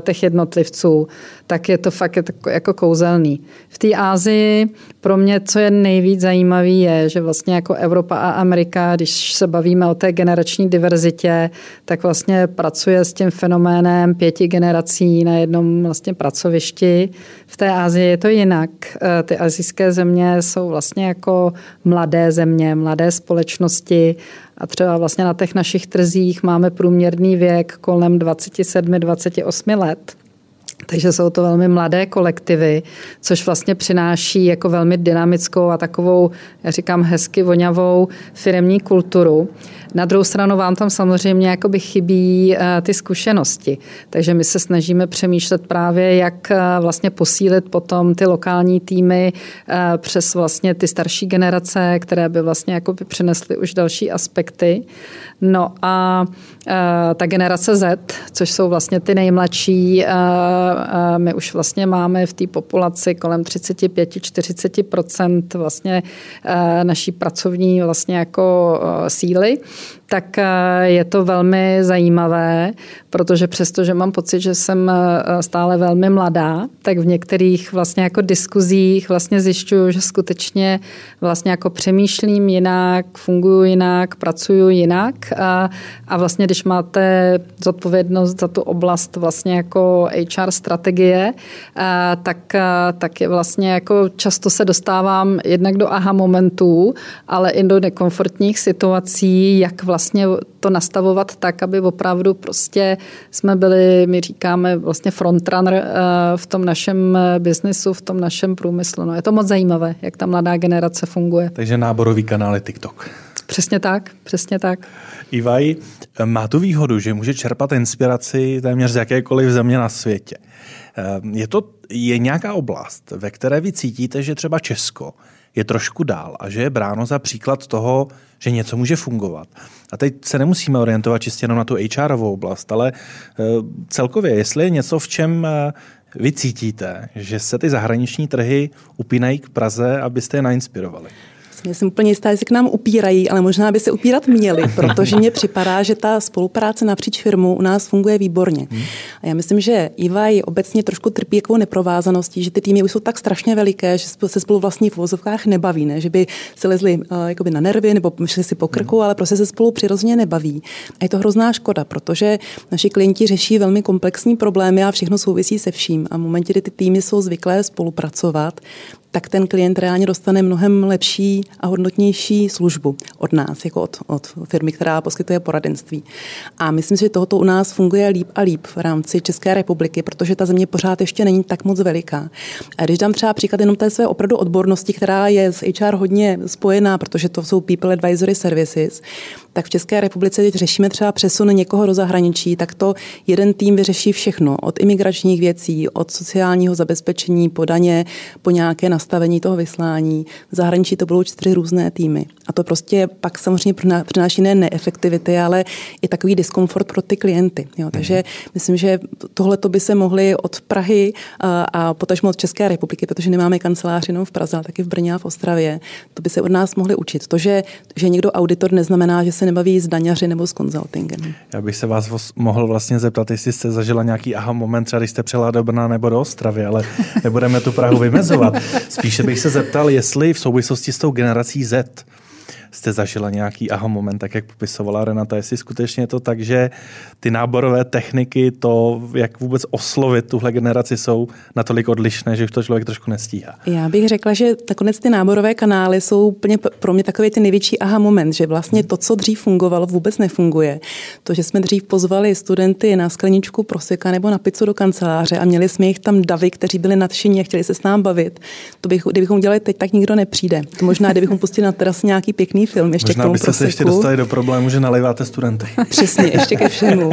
těch jednotlivců, tak je to fakt jako kouzelný. V té Asii pro mě, co je nejvíc zajímavý, je, že vlastně jako Evropa a Amerika, když se bavíme o té generační diverzitě, tak vlastně pracuje s tím fenoménem 5 generací na jednom vlastně vlastně pracovišti. V té Asii je to jinak. Ty asijské země jsou vlastně jako mladé země, mladé společnosti a třeba vlastně na těch našich trzích máme průměrný věk kolem 27-28 let. Takže jsou to velmi mladé kolektivy, což vlastně přináší jako velmi dynamickou a takovou, já říkám, hezky voňavou firemní kulturu. Na druhou stranu vám tam samozřejmě jakoby chybí ty zkušenosti. Takže my se snažíme přemýšlet právě, jak vlastně posílit potom ty lokální týmy přes vlastně ty starší generace, které by vlastně jakoby přinesly už další aspekty. No a ta generace Z, což jsou vlastně ty nejmladší, my už vlastně máme v té populaci kolem 35-40% vlastně naší pracovní vlastně jako síly, tak je to velmi zajímavé, protože přesto, že mám pocit, že jsem stále velmi mladá, tak v některých vlastně jako diskuzích vlastně zjišťuju, že skutečně vlastně jako přemýšlím jinak, funguju jinak, pracuju jinak a vlastně když máte zodpovědnost za tu oblast vlastně jako HR strategie, tak je vlastně jako často se dostávám jednak do aha momentů, ale i do nekomfortních situací, jak vlastně to nastavovat tak, aby opravdu prostě jsme byli, my říkáme, vlastně frontrunner v tom našem biznesu, v tom našem průmyslu. No, je to moc zajímavé, jak ta mladá generace funguje. Takže náborový kanál je TikTok. Přesně tak, přesně tak. EY má tu výhodu, že může čerpat inspiraci téměř z jakékoliv země na světě. Je nějaká oblast, ve které vy cítíte, že třeba Česko je trošku dál a že je bráno za příklad toho, že něco může fungovat. A teď se nemusíme orientovat čistě jenom na tu HRovou oblast, ale celkově, jestli je něco, v čem vy cítíte, že se ty zahraniční trhy upínají k Praze, abyste je nainspirovali. Já jsem úplně jistá, že se k nám upírají, ale možná by se upírat měli, protože mně připadá, že ta spolupráce napříč firmou u nás funguje výborně. A já myslím, že EY obecně trošku trpí jakou neprovázaností, že ty týmy už jsou tak strašně veliké, že se spolu vlastně v vozovkách nebaví, ne? Že by se lezli jakoby na nervy nebo šli si po krku, ale prostě se spolu přirozeně nebaví. A je to hrozná škoda, protože naši klienti řeší velmi komplexní problémy a všechno souvisí se vším. A v momentě, kdy ty týmy jsou zvyklé spolupracovat, tak ten klient reálně dostane mnohem lepší a hodnotnější službu od nás, jako od firmy, která poskytuje poradenství. A myslím si, že tohoto u nás funguje líp a líp v rámci České republiky, protože ta země pořád ještě není tak moc veliká. A když dám třeba příklad jenom té své opravdu odbornosti, která je s HR hodně spojená, protože to jsou People Advisory Services, tak v České republice, když řešíme třeba přesun někoho do zahraničí, tak to jeden tým vyřeší všechno, od imigračních věcí, od sociálního zabezpečení, po daně, po nějaké nastavení toho vyslání. V zahraničí to budou 4 různé týmy. A to prostě pak samozřejmě přináší ne neefektivity, ale i takový diskomfort pro ty klienty. Jo, takže myslím, že tohle by se mohli od Prahy a potažmo od České republiky, protože nemáme kancelář jenom v Praze, ale taky v Brně a v Ostravě, to by se od nás mohli učit. To, že někdo auditor, neznamená, že se nebaví s daňaři nebo s konzultingem. Já bych se vás mohl vlastně zeptat, jestli jste zažila nějaký aha moment, třeba když jste přijela do Brna nebo do Ostravy, ale nebudeme tu Prahu vymezovat. Spíše bych se zeptal, jestli v souvislosti s tou generací Z jste zažila nějaký aha moment, tak jak popisovala Renata, jestli skutečně je to tak, že ty náborové techniky, to, jak vůbec oslovit tuhle generaci, jsou natolik odlišné, že už to člověk trošku nestíhá. Já bych řekla, že nakonec ty náborové kanály jsou úplně pro mě takový ty největší aha moment, že vlastně to, co dřív fungovalo, vůbec nefunguje. To, že jsme dřív pozvali studenty na skleničku proseka nebo na pizzu do kanceláře a měli jsme jich tam davy, kteří byli nadšení a chtěli se s námi bavit. To kdybychom dělali teď, tak nikdo nepřijde. To možná, kdybychom pustili na teras nějaký pěkný film, ještě možná byste se ještě dostali do problému, že naliváte studenty. Přesně, ještě ke všemu.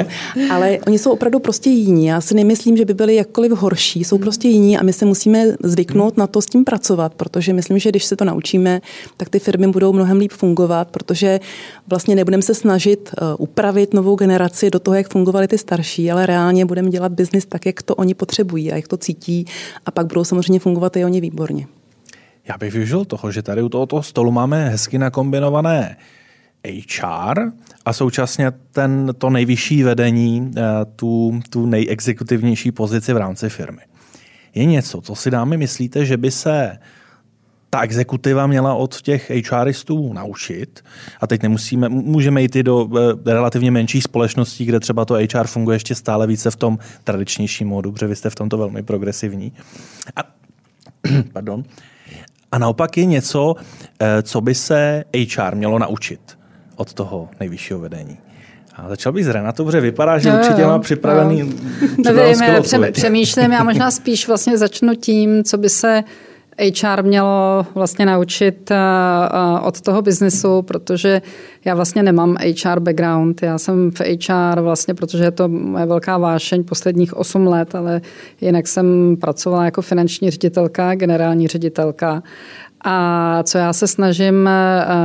Ale oni jsou opravdu prostě jiní. Já si nemyslím, že by byli jakkoliv horší. Jsou prostě jiní a my se musíme zvyknout na to s tím pracovat, protože myslím, že když se to naučíme, tak ty firmy budou mnohem líp fungovat, protože vlastně nebudeme se snažit upravit novou generaci do toho, jak fungovaly ty starší, ale reálně budeme dělat biznis tak, jak to oni potřebují a jak to cítí a pak budou samozřejmě fungovat i oni výborně. Já bych využil toho, že tady u tohoto stolu máme hezky nakombinované HR a současně to nejvyšší vedení, tu nejexekutivnější pozici v rámci firmy. Je něco, co si dámy myslíte, že by se ta exekutiva měla od těch HRistů naučit. A teď můžeme jít i do relativně menších společností, kde třeba to HR funguje ještě stále více v tom tradičnějším módu, protože vy jste v tomto velmi progresivní. A naopak je něco, co by se HR mělo naučit od toho nejvyššího vedení. A začal bych s Renatou, protože vypadá, že určitě má připravený přemýšlím, já možná spíš vlastně začnu tím, co by se HR mělo vlastně naučit od toho biznesu, protože já vlastně nemám HR background. Já jsem v HR vlastně, protože je to moje velká vášeň posledních 8 let, ale jinak jsem pracovala jako finanční ředitelka, generální ředitelka. A co já se snažím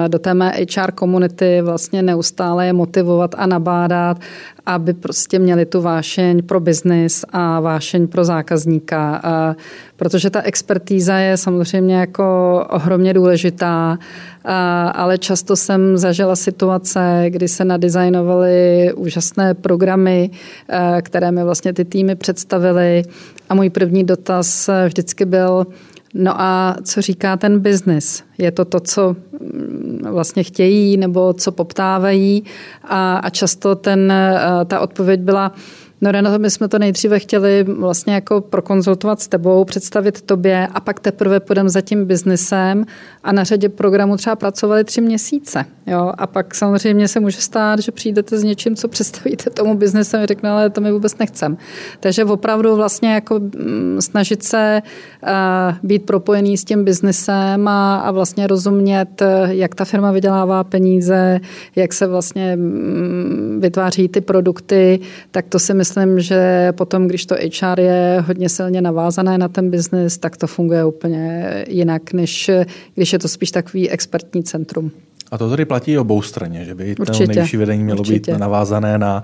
do té mé HR komunity vlastně neustále je motivovat a nabádat, aby prostě měli tu vášeň pro biznis a vášeň pro zákazníka. Protože ta expertíza je samozřejmě jako ohromně důležitá, ale často jsem zažila situace, kdy se nadizajnovaly úžasné programy, které mi vlastně ty týmy představily. A můj první dotaz vždycky byl, no a co říká ten biznis? Je to to, co vlastně chtějí nebo co poptávají? A často ta odpověď byla, no Renato, my jsme to nejdříve chtěli vlastně jako prokonzultovat s tebou, představit tobě a pak teprve půjdeme za tím biznisem a na řadě programu třeba pracovali 3 měsíce. Jo? A pak samozřejmě se může stát, že přijdete s něčím, co představíte tomu biznesu a řekne, ale to my vůbec nechcem. Takže opravdu vlastně jako snažit se být propojený s tím biznesem a vlastně rozumět, jak ta firma vydělává peníze, jak se vlastně vytváří ty produkty, tak to si myslím, že potom, když to HR je hodně silně navázané na ten biznis, tak to funguje úplně jinak, než když je to spíš takový expertní centrum. A to tady platí obou straně, že by to nejvyšší vedení mělo být navázané na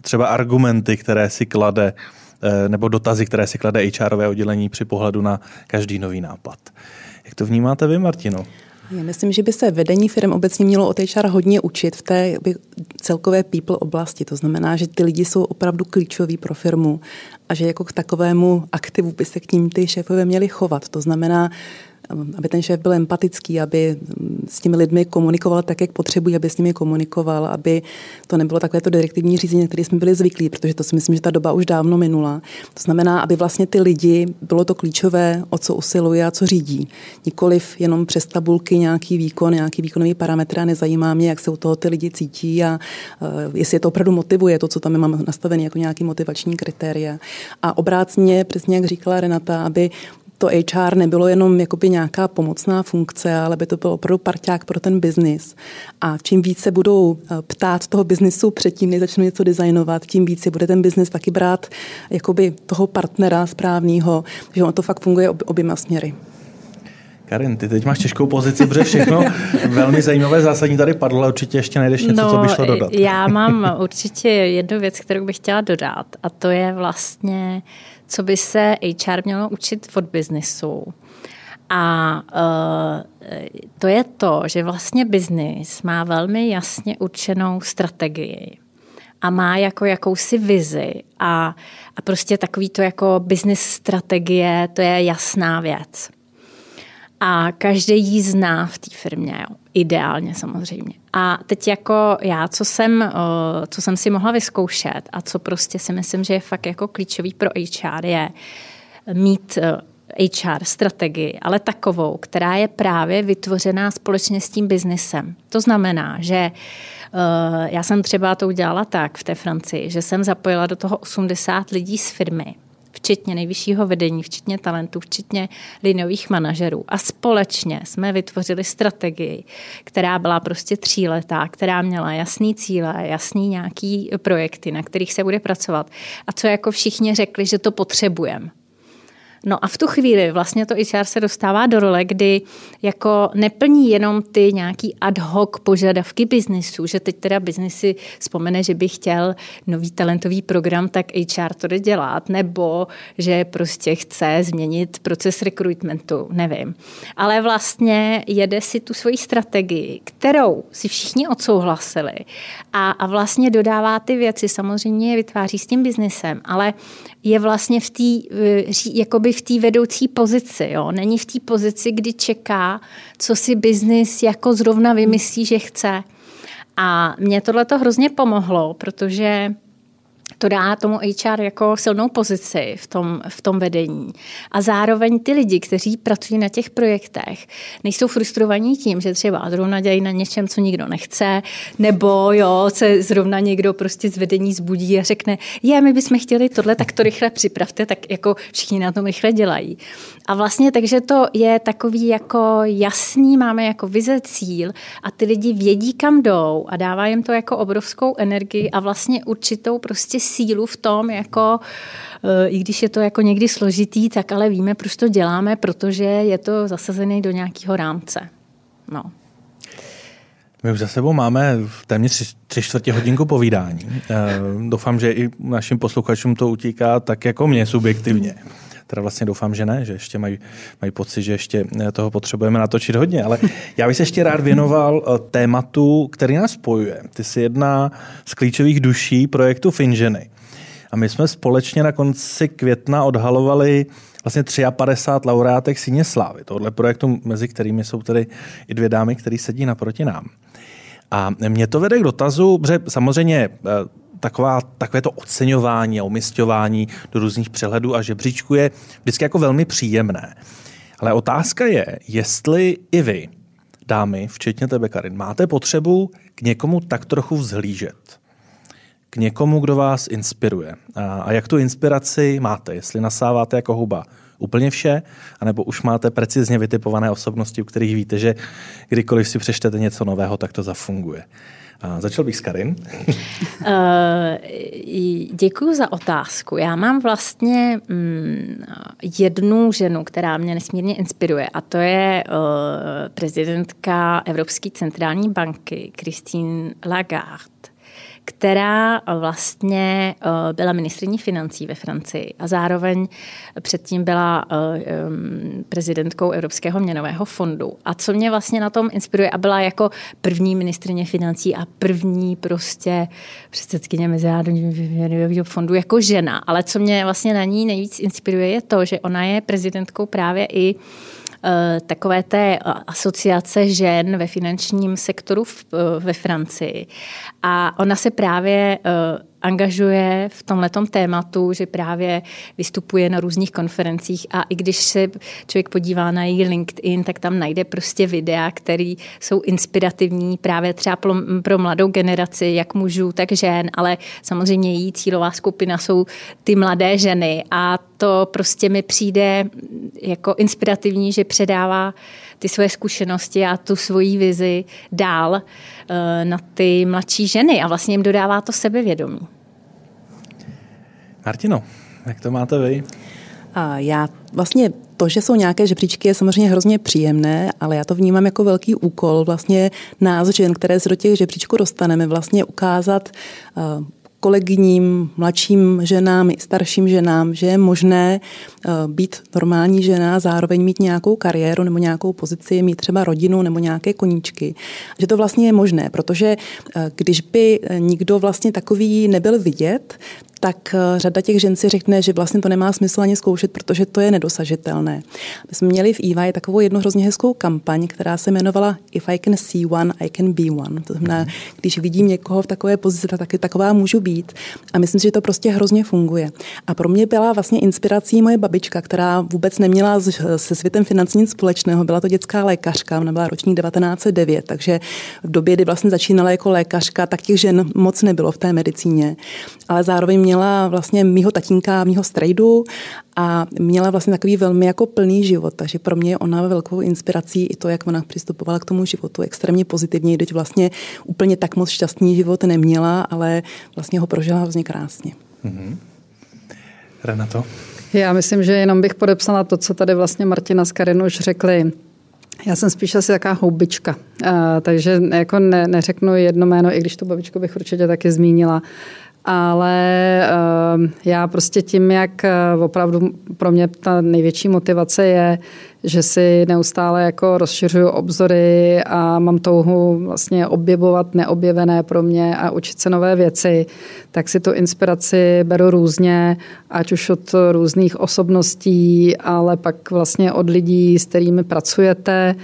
třeba argumenty, které si klade, nebo dotazy, které si klade HRové oddělení při pohledu na každý nový nápad. Jak to vnímáte vy, Martino? Já myslím, že by se vedení firm obecně mělo od HR hodně učit v té celkové people oblasti. To znamená, že ty lidi jsou opravdu klíčoví pro firmu a že jako k takovému aktivu by se k ním ty šéfové měli chovat. To znamená, aby ten šéf byl empatický, aby s těmi lidmi komunikoval tak, jak potřebují, aby s nimi komunikoval, aby to nebylo takovéto direktivní řízení, které jsme byli zvyklí, protože to si myslím, že ta doba už dávno minula. To znamená, aby vlastně ty lidi bylo to klíčové, o co usiluje a co řídí. Nikoliv jenom přes tabulky nějaký výkon, nějaký výkonový parametr a nezajímá mě, jak se u toho ty lidi cítí a jestli je to opravdu motivuje, to, co tam mám nastavené jako nějaký motivační kritéria. A obrácně, přesně jak říkala Renata, aby to HR nebylo jenom jakoby nějaká pomocná funkce, ale by to byl opravdu parťák pro ten biznis. A čím víc se budou ptát toho biznisu předtím, než začnou něco designovat, tím víc se bude ten biznis taky brát jakoby toho partnera správného, že on to fakt funguje oběma směry. Karin, ty teď máš těžkou pozici, protože všechno velmi zajímavé zásadní tady padlo, ale určitě ještě najdeš něco, co by šlo dodat. Já mám určitě jednu věc, kterou bych chtěla dodat, a to je vlastně, co by se HR mělo učit od biznesu. A to je to, že vlastně biznis má velmi jasně určenou strategii a má jako jakousi vizi a prostě takový to jako business strategie, to je jasná věc. A každý ji zná v té firmě, jo. Ideálně samozřejmě. A teď jako já, co jsem si mohla vyzkoušet a co prostě si myslím, že je fakt jako klíčový pro HR, je mít HR strategii, ale takovou, která je právě vytvořená společně s tím biznesem. To znamená, že já jsem třeba to udělala tak v té Francii, že jsem zapojila do toho 80 lidí z firmy, včetně nejvyššího vedení, včetně talentů, včetně linových manažerů. A společně jsme vytvořili strategii, která byla prostě 3letá, která měla jasný cíle, jasný nějaký projekty, na kterých se bude pracovat. A co jako všichni řekli, že to potřebujeme. No a v tu chvíli vlastně to HR se dostává do role, kdy jako neplní jenom ty nějaký ad hoc požadavky biznisu, že teď teda biznis si vzpomene, že by chtěl nový talentový program, tak HR to jde dělat, nebo že prostě chce změnit proces rekrutmentu, nevím. Ale vlastně jede si tu svoji strategii, kterou si všichni odsouhlasili a vlastně dodává ty věci, samozřejmě je vytváří s tím biznisem, ale je vlastně v té vedoucí pozici. Jo? Není v té pozici, kdy čeká, co si biznis jako zrovna vymyslí, že chce. A mě tohleto hrozně pomohlo, protože to dá tomu HR jako silnou pozici v tom vedení. A zároveň ty lidi, kteří pracují na těch projektech, nejsou frustrovaní tím, že třeba zrovna dělají na něčem, co nikdo nechce, nebo se zrovna někdo prostě z vedení zbudí a řekne, my bychom chtěli tohle, tak to rychle připravte, tak jako všichni na tom rychle dělají. A vlastně takže to je takový jako jasný, máme jako vize, cíl a ty lidi vědí, kam jdou a dává jim to jako obrovskou energii a vlastně určitou prostě sílu v tom, jako, i když je to jako někdy složitý, tak ale víme, proč to děláme, protože je to zasazený do nějakého rámce. No. My už za sebou máme téměř 3/4 hodinku povídání. Doufám, že i našim posluchačům to utíká tak jako mě subjektivně. Teda vlastně doufám, že ne, že ještě mají pocit, že ještě toho potřebujeme natočit hodně, ale já bych se ještě rád věnoval tématu, který nás spojuje. Ty jsi jedna z klíčových duší projektu Finženy. A my jsme společně na konci května odhalovali vlastně 53 laureátek Síně slávy tohoto projektu, mezi kterými jsou tedy i dvě dámy, které sedí naproti nám. A mě to vede k dotazu, že samozřejmě takové to oceňování a umisťování do různých přehledů a žebříčků je vždycky jako velmi příjemné. Ale otázka je, jestli i vy, dámy, včetně tebe, Karin, máte potřebu k někomu tak trochu vzhlížet. K někomu, kdo vás inspiruje. A jak tu inspiraci máte, jestli nasáváte jako huba úplně vše, anebo už máte precizně vytipované osobnosti, u kterých víte, že kdykoliv si přečtete něco nového, tak to zafunguje. A začal bych s Karin. Děkuju za otázku. Já mám vlastně jednu ženu, která mě nesmírně inspiruje, a to je prezidentka Evropské centrální banky Christine Lagarde, která vlastně byla ministryní financí ve Francii a zároveň předtím byla prezidentkou Evropského měnového fondu. A co mě vlastně na tom inspiruje, a byla jako první ministryně financí a první prostě předsedkyně Mezinárodního měnového fondu jako žena. Ale co mě vlastně na ní nejvíc inspiruje, je to, že ona je prezidentkou právě i takové té asociace žen ve finančním sektoru ve Francii. A ona se právě angažuje v tomhletom tématu, že právě vystupuje na různých konferencích a i když se člověk podívá na její LinkedIn, tak tam najde prostě videa, které jsou inspirativní právě třeba pro mladou generaci, jak mužů, tak žen, ale samozřejmě její cílová skupina jsou ty mladé ženy a to prostě mi přijde jako inspirativní, že předává ty své zkušenosti a tu svoji vizi dál na ty mladší ženy a vlastně jim dodává to sebevědomí. Martino, jak to máte vy? Já vlastně to, že jsou nějaké žebříčky, je samozřejmě hrozně příjemné, ale já to vnímám jako velký úkol vlastně nás žen, které se do těch žebříčků dostaneme, vlastně ukázat kolegyním, mladším ženám i starším ženám, že je možné být normální žena, zároveň mít nějakou kariéru nebo nějakou pozici, mít třeba rodinu nebo nějaké koníčky. Že to vlastně je možné, protože když by nikdo vlastně takový nebyl vidět, tak řada těch žen si řekne, že vlastně to nemá smysl ani zkoušet, protože to je nedosažitelné. My jsme měli v EY takovou jednu hrozně hezkou kampaň, která se jmenovala If I can see one, I can be one. To znamená, když vidím někoho v takové pozici, tak taková můžu být. A myslím si, že to prostě hrozně funguje. A pro mě byla vlastně inspirací moje babička, která vůbec neměla se světem financí nic společného. Byla to dětská lékařka, ona byla ročník 1909, takže v době, kdy vlastně začínala jako lékařka, tak těch žen moc nebylo v té medicíně. Ale zároveň měla vlastně mýho tatínka, mýho strejdu a měla vlastně takový velmi jako plný život, takže pro mě ona velkou inspirací i to, jak ona přistupovala k tomu životu extrémně pozitivně, když vlastně úplně tak moc šťastný život neměla, ale vlastně ho prožila hrozně krásně. Mm-hmm. Renato? Já myslím, že jenom bych podepsala to, co tady vlastně Martina s Karinou už řekli. Já jsem spíš asi taká houbička, takže jako neřeknu jedno jméno, i když tu babičku bych určitě taky zmínila. Ale já prostě tím, jak opravdu pro mě ta největší motivace je, že si neustále jako rozšiřuju obzory a mám touhu vlastně objevovat neobjevené pro mě a učit se nové věci, tak si tu inspiraci beru různě, ať už od různých osobností, ale pak vlastně od lidí, s kterými pracujete.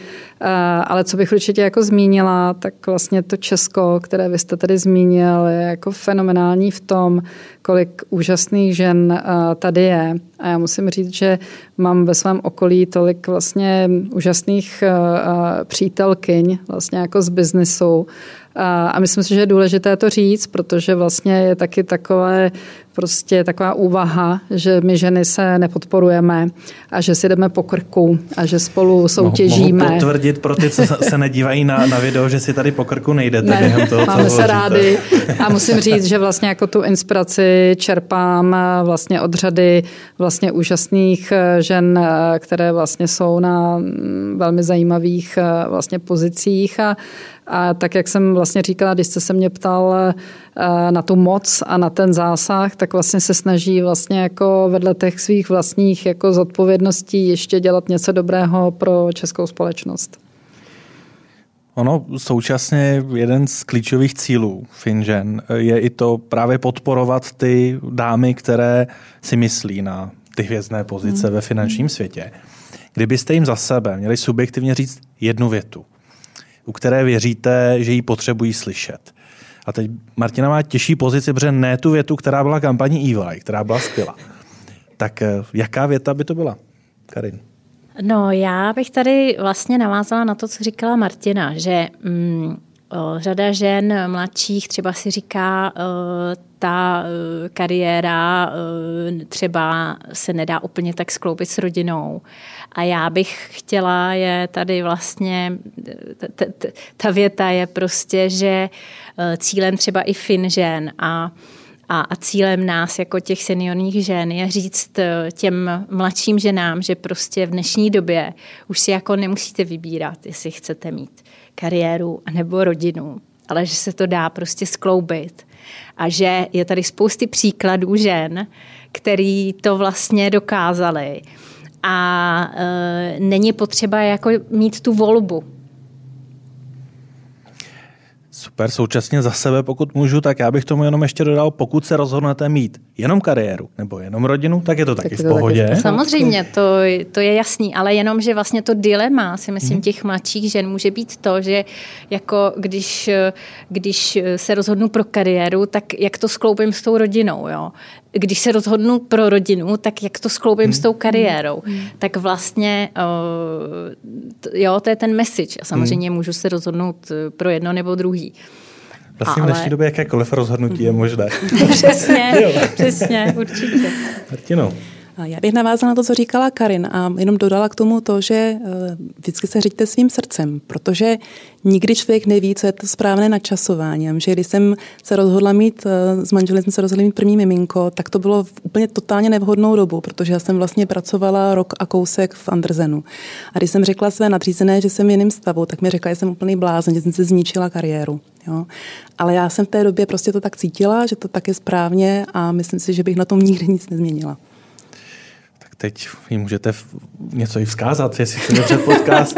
Ale co bych určitě jako zmínila, tak vlastně to Česko, které vy jste tady zmínil, je jako fenomenální v tom, kolik úžasných žen tady je. A já musím říct, že mám ve svém okolí tolik vlastně úžasných přítelkyň vlastně jako z biznesu. A myslím si, že je důležité to říct, protože vlastně je taky taková úvaha, že my ženy se nepodporujeme a že si jdeme po krku a že spolu soutěžíme. Mohu potvrdit pro ty, co se nedívají na video, že si tady po krku nejdete. Ne, toho, máme se rádi. A musím říct, že vlastně jako tu inspiraci čerpám vlastně od řady vlastně úžasných žen, které vlastně jsou na velmi zajímavých vlastně pozicích. A tak, jak jsem vlastně říkala, když jste se mě ptal na tu moc a na ten zásah, tak vlastně se snaží vlastně jako vedle těch svých vlastních jako zodpovědností ještě dělat něco dobrého pro českou společnost. Ono současně jeden z klíčových cílů Finžen je i to právě podporovat ty dámy, které si myslí na ty hvězdné pozice ve finančním světě. Kdybyste jim za sebe měli subjektivně říct jednu větu, u které věříte, že ji potřebují slyšet. A teď Martina má těžší pozici, protože ne tu větu, která byla kampaní EY, která byla skvělá. Tak jaká věta by to byla, Karin? No, já bych tady vlastně navázala na to, co říkala Martina, že řada žen mladších třeba si říká, ta kariéra třeba se nedá úplně tak skloubit s rodinou. A já bych chtěla je tady vlastně, ta věta je prostě, že cílem třeba i Finžen a cílem nás jako těch seniorních žen je říct těm mladším ženám, že prostě v dnešní době už si jako nemusíte vybírat, jestli chcete mít kariéru anebo rodinu, ale že se to dá prostě skloubit. A že je tady spousty příkladů žen, který to vlastně dokázali. A není potřeba jako mít tu volbu. Super, současně za sebe, pokud můžu, tak já bych tomu jenom ještě dodal, pokud se rozhodnete mít jenom kariéru nebo jenom rodinu, tak je to taky v pohodě. Samozřejmě, to je jasný, ale jenom, že vlastně to dilema, si myslím, těch mladších žen může být to, že jako když se rozhodnu pro kariéru, tak jak to skloubím s tou rodinou, jo? Když se rozhodnu pro rodinu, tak jak to skloubím s tou kariérou. Tak vlastně, jo, to je ten message. A samozřejmě můžu se rozhodnout pro jedno nebo druhý. Vlastně v dnešní době jakékoliv rozhodnutí je možné. Přesně, určitě. Martino. Já bych navázala na to, co říkala Karin a jenom dodala k tomu to, že vždycky se říďte svým srdcem, protože nikdy člověk neví, co je to správné načasování. Že když jsem se rozhodla mít, s manželem jsme se rozhodli mít první miminko, tak to bylo v úplně totálně nevhodnou dobu, protože já jsem vlastně pracovala rok a kousek v Andersenu. A když jsem řekla své nadřízené, že jsem v jiném stavu, tak mi řekla, že jsem úplný blázen, že jsem se zničila kariéru. Jo. Ale já jsem v té době prostě to tak cítila, že to tak je správně a myslím si, že bych na tom nikdy nic nezměnila. Teď jim můžete něco jí vzkázat, jestli chcete před podcast.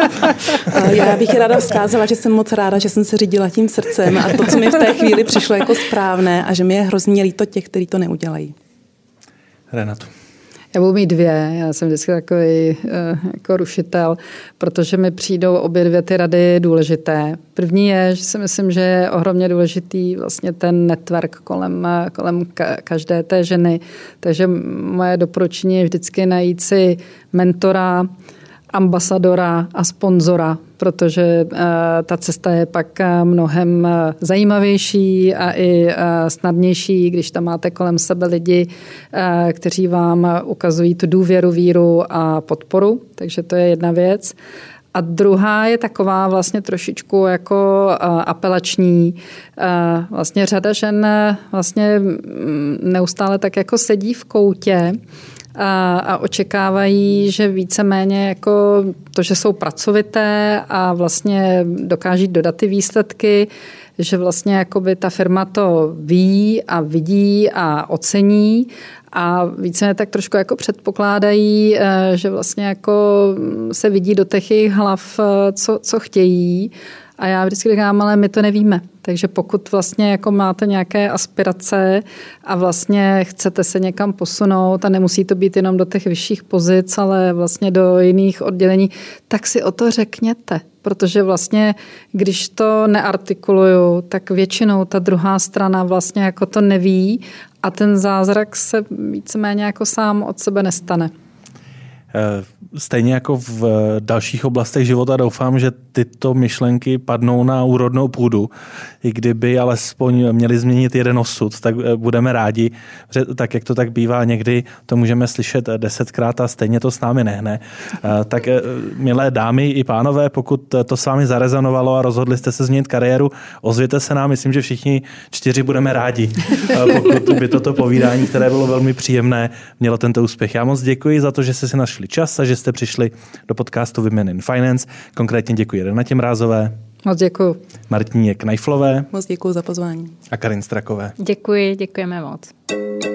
Já bych je ráda vzkázala, že jsem moc ráda, že jsem se řídila tím srdcem a to, co mi v té chvíli přišlo jako správné a že mi je hrozně líto těch, kteří to neudělají. Renato. Já budu mít dvě, já jsem vždycky takový jako rušitel, protože mi přijdou obě dvě ty rady důležité. První je, že si myslím, že je ohromně důležitý vlastně ten network kolem každé té ženy. Takže moje doporučení je vždycky najít si mentora, ambasadora a sponzora, protože ta cesta je pak mnohem zajímavější a i snadnější, když tam máte kolem sebe lidi, kteří vám ukazují tu důvěru, víru a podporu. Takže to je jedna věc. A druhá je taková vlastně trošičku jako apelační. Vlastně řada žen vlastně neustále tak jako sedí v koutě a očekávají, že víceméně jako to, že jsou pracovité a vlastně dokáží dodat ty výsledky, že vlastně jakoby ta firma to ví a vidí a ocení a více tak trošku jako předpokládají, že vlastně jako se vidí do těch jejich hlav, co chtějí. A já vždycky říkám, ale my to nevíme. Takže pokud vlastně jako máte nějaké aspirace a vlastně chcete se někam posunout a nemusí to být jenom do těch vyšších pozic, ale vlastně do jiných oddělení, tak si o to řekněte. Protože vlastně, když to neartikuluju, tak většinou ta druhá strana vlastně jako to neví a ten zázrak se víceméně jako sám od sebe nestane. Stejně jako v dalších oblastech života doufám, že tyto myšlenky padnou na úrodnou půdu. I kdyby alespoň měli změnit jeden osud, tak budeme rádi. Tak jak to tak bývá, někdy to můžeme slyšet 10krát a stejně to s námi nehne. Tak milé dámy i pánové, pokud to s vámi zarezonovalo a rozhodli jste se změnit kariéru, ozvěte se nám, myslím, že všichni 4 budeme rádi. Pokud by toto povídání, které bylo velmi příjemné, mělo tento úspěch. Já moc děkuji za to, že jste si našli čas a že jste přišli do podcastu Women in Finance. Konkrétně děkuji Renatě Mrázové. Moc děkuji. Martině Kneiflové. Moc děkuji za pozvání. A Karin Strakové. Děkuji, děkujeme moc.